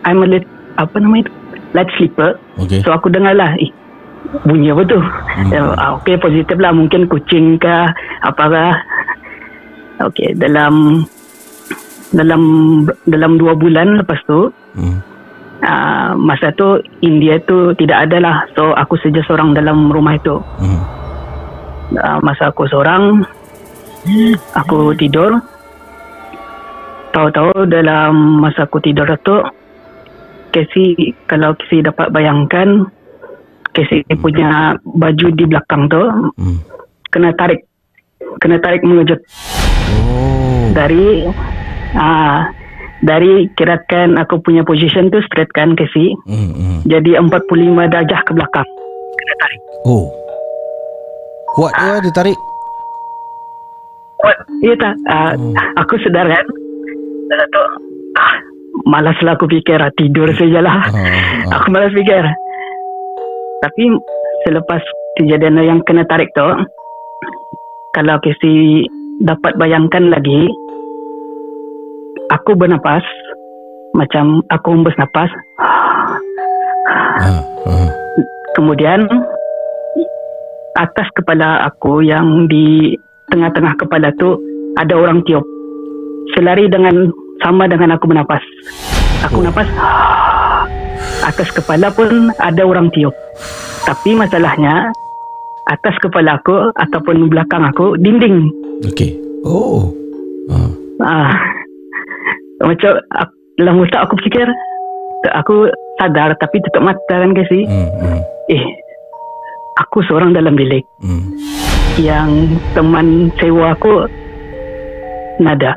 I'm a late, light sleeper. Okay. So aku dengar lah, bunyi apa tu? Okay, positif lah. Mungkin kucing kah, apakah. Okay, dalam 2 bulan lepas tu, masa tu India tu tidak ada lah. So aku saja seorang dalam rumah itu. Masa aku seorang, aku tidur. Tahu-tahu dalam masa aku tidur tu, Casey, kalau Casey dapat bayangkan, Casey punya baju di belakang tu kena tarik mengejut. Dari kirakan aku punya position tu straight kan Casey, jadi 45 darjah ke belakang kena tarik. Kuat dia ditarik. Kuat. Ya tak. Aku sedar kan. Malaslah aku fikir. Tidur sajalah. Aku malas fikir. Tapi selepas kejadian yang kena tarik tu, kalau Casey dapat bayangkan lagi, aku bernapas. Macam aku hembus napas. Kemudian atas kepala aku yang di tengah-tengah kepala tu ada orang tiup. Selari dengan sama dengan aku bernafas. Aku nafas atas kepala pun ada orang tiup. Tapi masalahnya atas kepala aku ataupun belakang aku dinding. Okey. Oh. Macam dalam otak aku fikir, aku sadar tapi tutup mata kan kasi. Aku seorang dalam bilik. Yang teman sewa aku nada.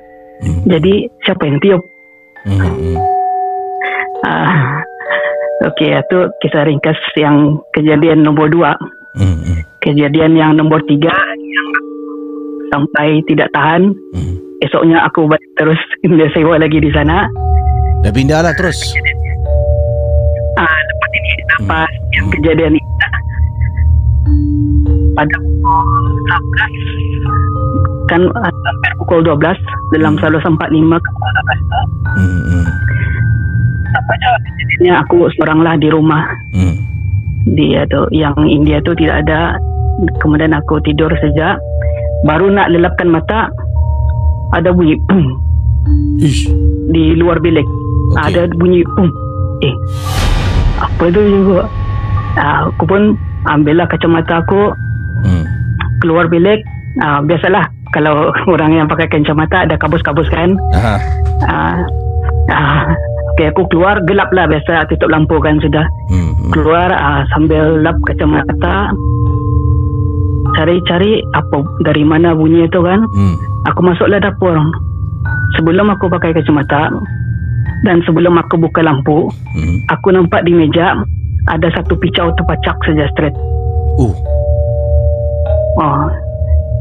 Jadi siapa yang tiup? Okey, itu kisah ringkas yang kejadian nombor 2. Kejadian yang nombor 3 yang sampai tidak tahan. Esoknya aku balik terus, dia sewa lagi di sana. Dah pindah lah terus. Lepas ini nafas yang kejadian ini pada pukul 12 kan, hampir pukul 12 dalam 1.45 ke Kuala Rasa. Tampaknya kejadiannya aku seoranglah di rumah. Dia tu yang India tu tidak ada. Kemudian aku tidur sejak, baru nak lelapkan mata, ada bunyi pum di luar bilik. Ada bunyi pum. Apa tu juga? Aku pun ambillah kacamata aku, keluar bilik. Biasalah kalau orang yang pakai kacamata ada kabus-kabus kan. Okay, aku keluar, gelap lah, biasa tutup lampu kan sudah. Keluar sambil lap kacamata, cari-cari apa dari mana bunyi itu kan. Aku masuklah dapur. Sebelum aku pakai kacamata dan sebelum aku buka lampu, aku nampak di meja ada satu pisau terpacak saja straight.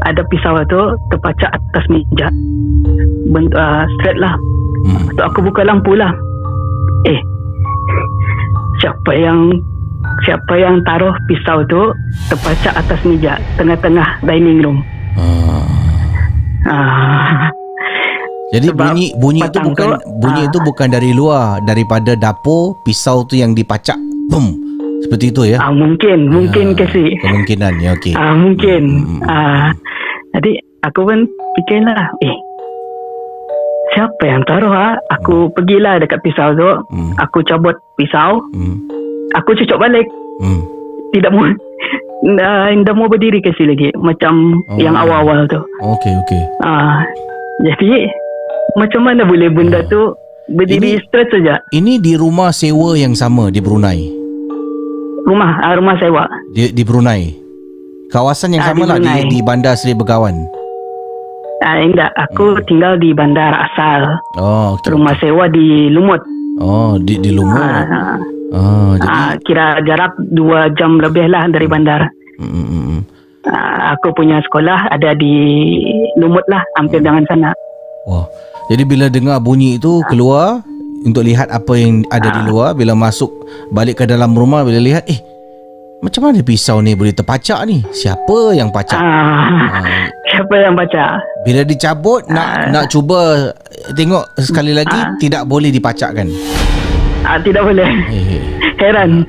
Ada pisau itu terpacak atas meja. Straight lah. So, aku buka lampu lah. Siapa yang taruh pisau tu terpacak atas meja tengah-tengah dining room. Jadi bunyi itu bukan bunyi itu bukan dari luar, daripada dapur, pisau tu yang dipacak. Boom. Seperti itu ya. Mungkin kasi. Kemungkinan ya, okey. Mungkin. Jadi aku pun fikirlah, siapa yang taruh Aku pergilah dekat pisau tu. Aku cabut pisau. Aku cucuk balik. Tidak mau. Tidak mau berdiri kasi lagi. Macam yang awal-awal tu. Okey. Jadi macam mana boleh benda tu berdiri straight saja? Ini di rumah sewa yang sama di Brunei? Rumah sewa di Brunei. Kawasan yang sama lah di Bandar Seri Begawan? Tidak, aku tinggal di bandar asal. Rumah sewa di Lumut. Di Lumut. Kira jarak 2 jam lebih lah dari bandar. Aku punya sekolah ada di Lumut lah, hampir dengan sana. Jadi bila dengar bunyi itu keluar untuk lihat apa yang ada di luar. Bila masuk balik ke dalam rumah, bila lihat macam mana pisau ni boleh terpacak ni? Siapa yang pacak? Siapa yang pacak? Bila dicabut nak cuba tengok sekali lagi, tidak boleh dipacakkan. Tidak boleh. Heran.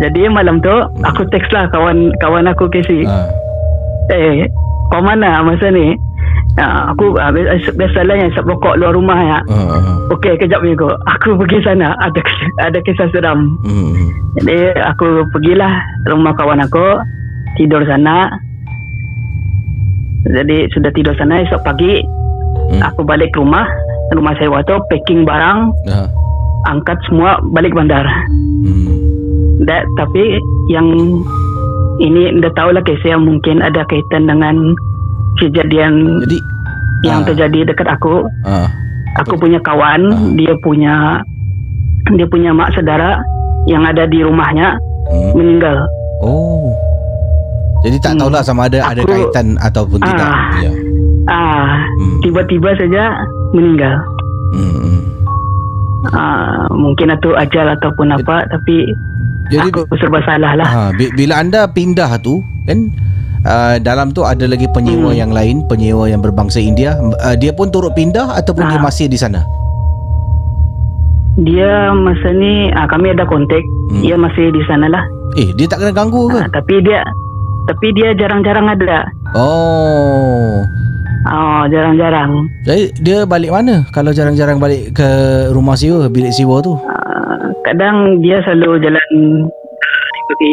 Jadi malam tu aku teks lah kawan aku Casey. Kau mana masa ni? Aku biasalah yang isap rokok luar rumah ya. Okey, kejap ni kot. Aku pergi sana, ada kisah seram. Jadi aku pergilah rumah kawan aku, tidur sana. Jadi sudah tidur sana, esok pagi aku balik ke rumah sewa tu, packing barang, angkat semua balik bandar. Tapi yang ini dah tahulah kisah yang mungkin ada kaitan dengan kejadian. Jadi, yang terjadi dekat aku. Aku punya kawan, dia punya mak saudara yang ada di rumahnya meninggal. Jadi tak tahulah sama ada kaitan ataupun tidak. Tiba-tiba saja meninggal. Mungkin itu ajal ataupun apa, tapi jadi, aku serba salah lah. Bila anda pindah tu kan, dalam tu ada lagi penyewa yang lain, penyewa yang berbangsa India. Dia pun turut pindah ataupun dia masih di sana? Dia masa ni kami ada kontak. Dia masih di sana lah. Dia tak kena ganggu ke? Tapi dia jarang-jarang ada. Oh, jarang-jarang. Jadi dia balik mana? Kalau jarang-jarang balik ke rumah siwa, bilik siwa tu? Kadang dia selalu jalan ikuti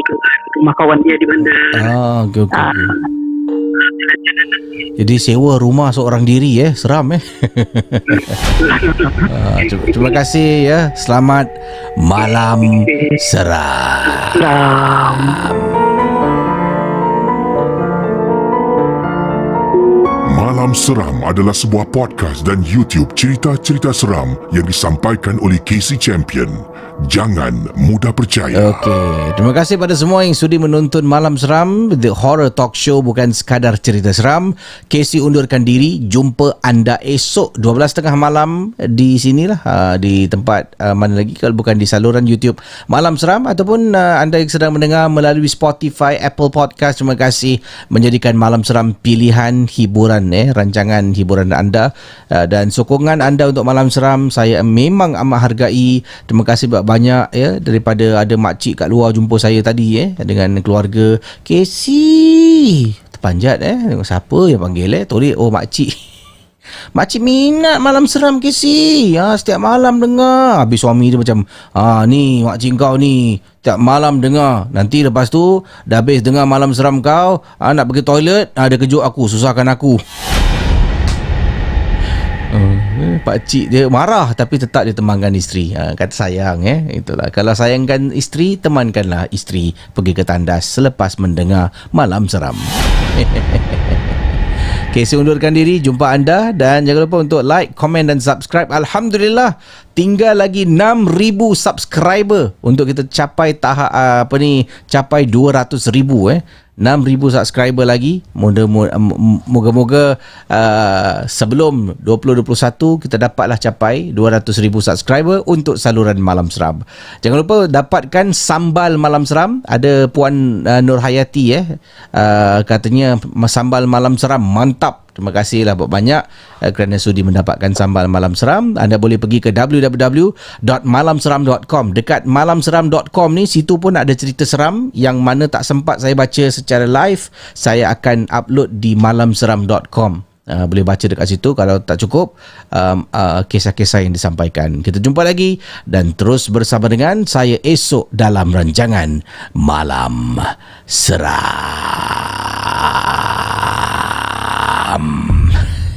rumah kawan dia di bandar. Okay. Jadi sewa rumah seorang diri, seram Terima kasih Selamat Malam Seram. Malam Seram adalah sebuah podcast dan YouTube cerita-cerita seram yang disampaikan oleh Casey Champion. Jangan mudah percaya. Okey, terima kasih pada semua yang sudi menonton Malam Seram, The Horror Talk Show, bukan sekadar cerita seram. Casey undurkan diri. Jumpa anda esok 12.30 malam di sinilah, di tempat mana lagi kalau bukan di saluran YouTube Malam Seram, ataupun anda yang sedang mendengar melalui Spotify, Apple Podcast. Terima kasih menjadikan Malam Seram pilihan hiburan, rancangan hiburan anda, dan sokongan anda untuk Malam Seram saya memang amat hargai. Terima kasih banyak daripada ada makcik kat luar jumpa saya tadi dengan keluarga. Casey terpanjat tengok siapa yang panggil tulis makcik. Makcik minat Malam Seram Casey, setiap malam dengar. Habis suami dia macam, ni makcik kau ni setiap malam dengar. Nanti lepas tu dah habis dengar Malam Seram kau, nak pergi toilet, dia kejut aku, susahkan aku. Pakcik dia marah tapi tetap dia temankan isteri. Kata sayang, itulah. Kalau sayangkan isteri, temankanlah isteri pergi ke tandas selepas mendengar Malam Seram. Saya undurkan diri. Jumpa anda, dan jangan lupa untuk like, komen dan subscribe. Alhamdulillah, tinggal lagi 6,000 subscriber untuk kita capai tahap capai 200,000 . 6,000 subscriber lagi. Moga-moga sebelum 2021 kita dapatlah capai 200,000 subscriber untuk saluran Malam Seram. Jangan lupa dapatkan sambal Malam Seram. Ada Puan Nurhayati katanya sambal Malam Seram mantap. Terima kasihlah banyak kerana sudi mendapatkan sambal Malam Seram. Anda boleh pergi ke www.malamseram.com. Dekat malamseram.com ni, situ pun ada cerita seram yang mana tak sempat saya baca secara live. Saya akan upload di malamseram.com. Boleh baca dekat situ kalau tak cukup kisah-kisah yang disampaikan. Kita jumpa lagi dan terus bersama dengan saya esok dalam rancangan Malam Seram.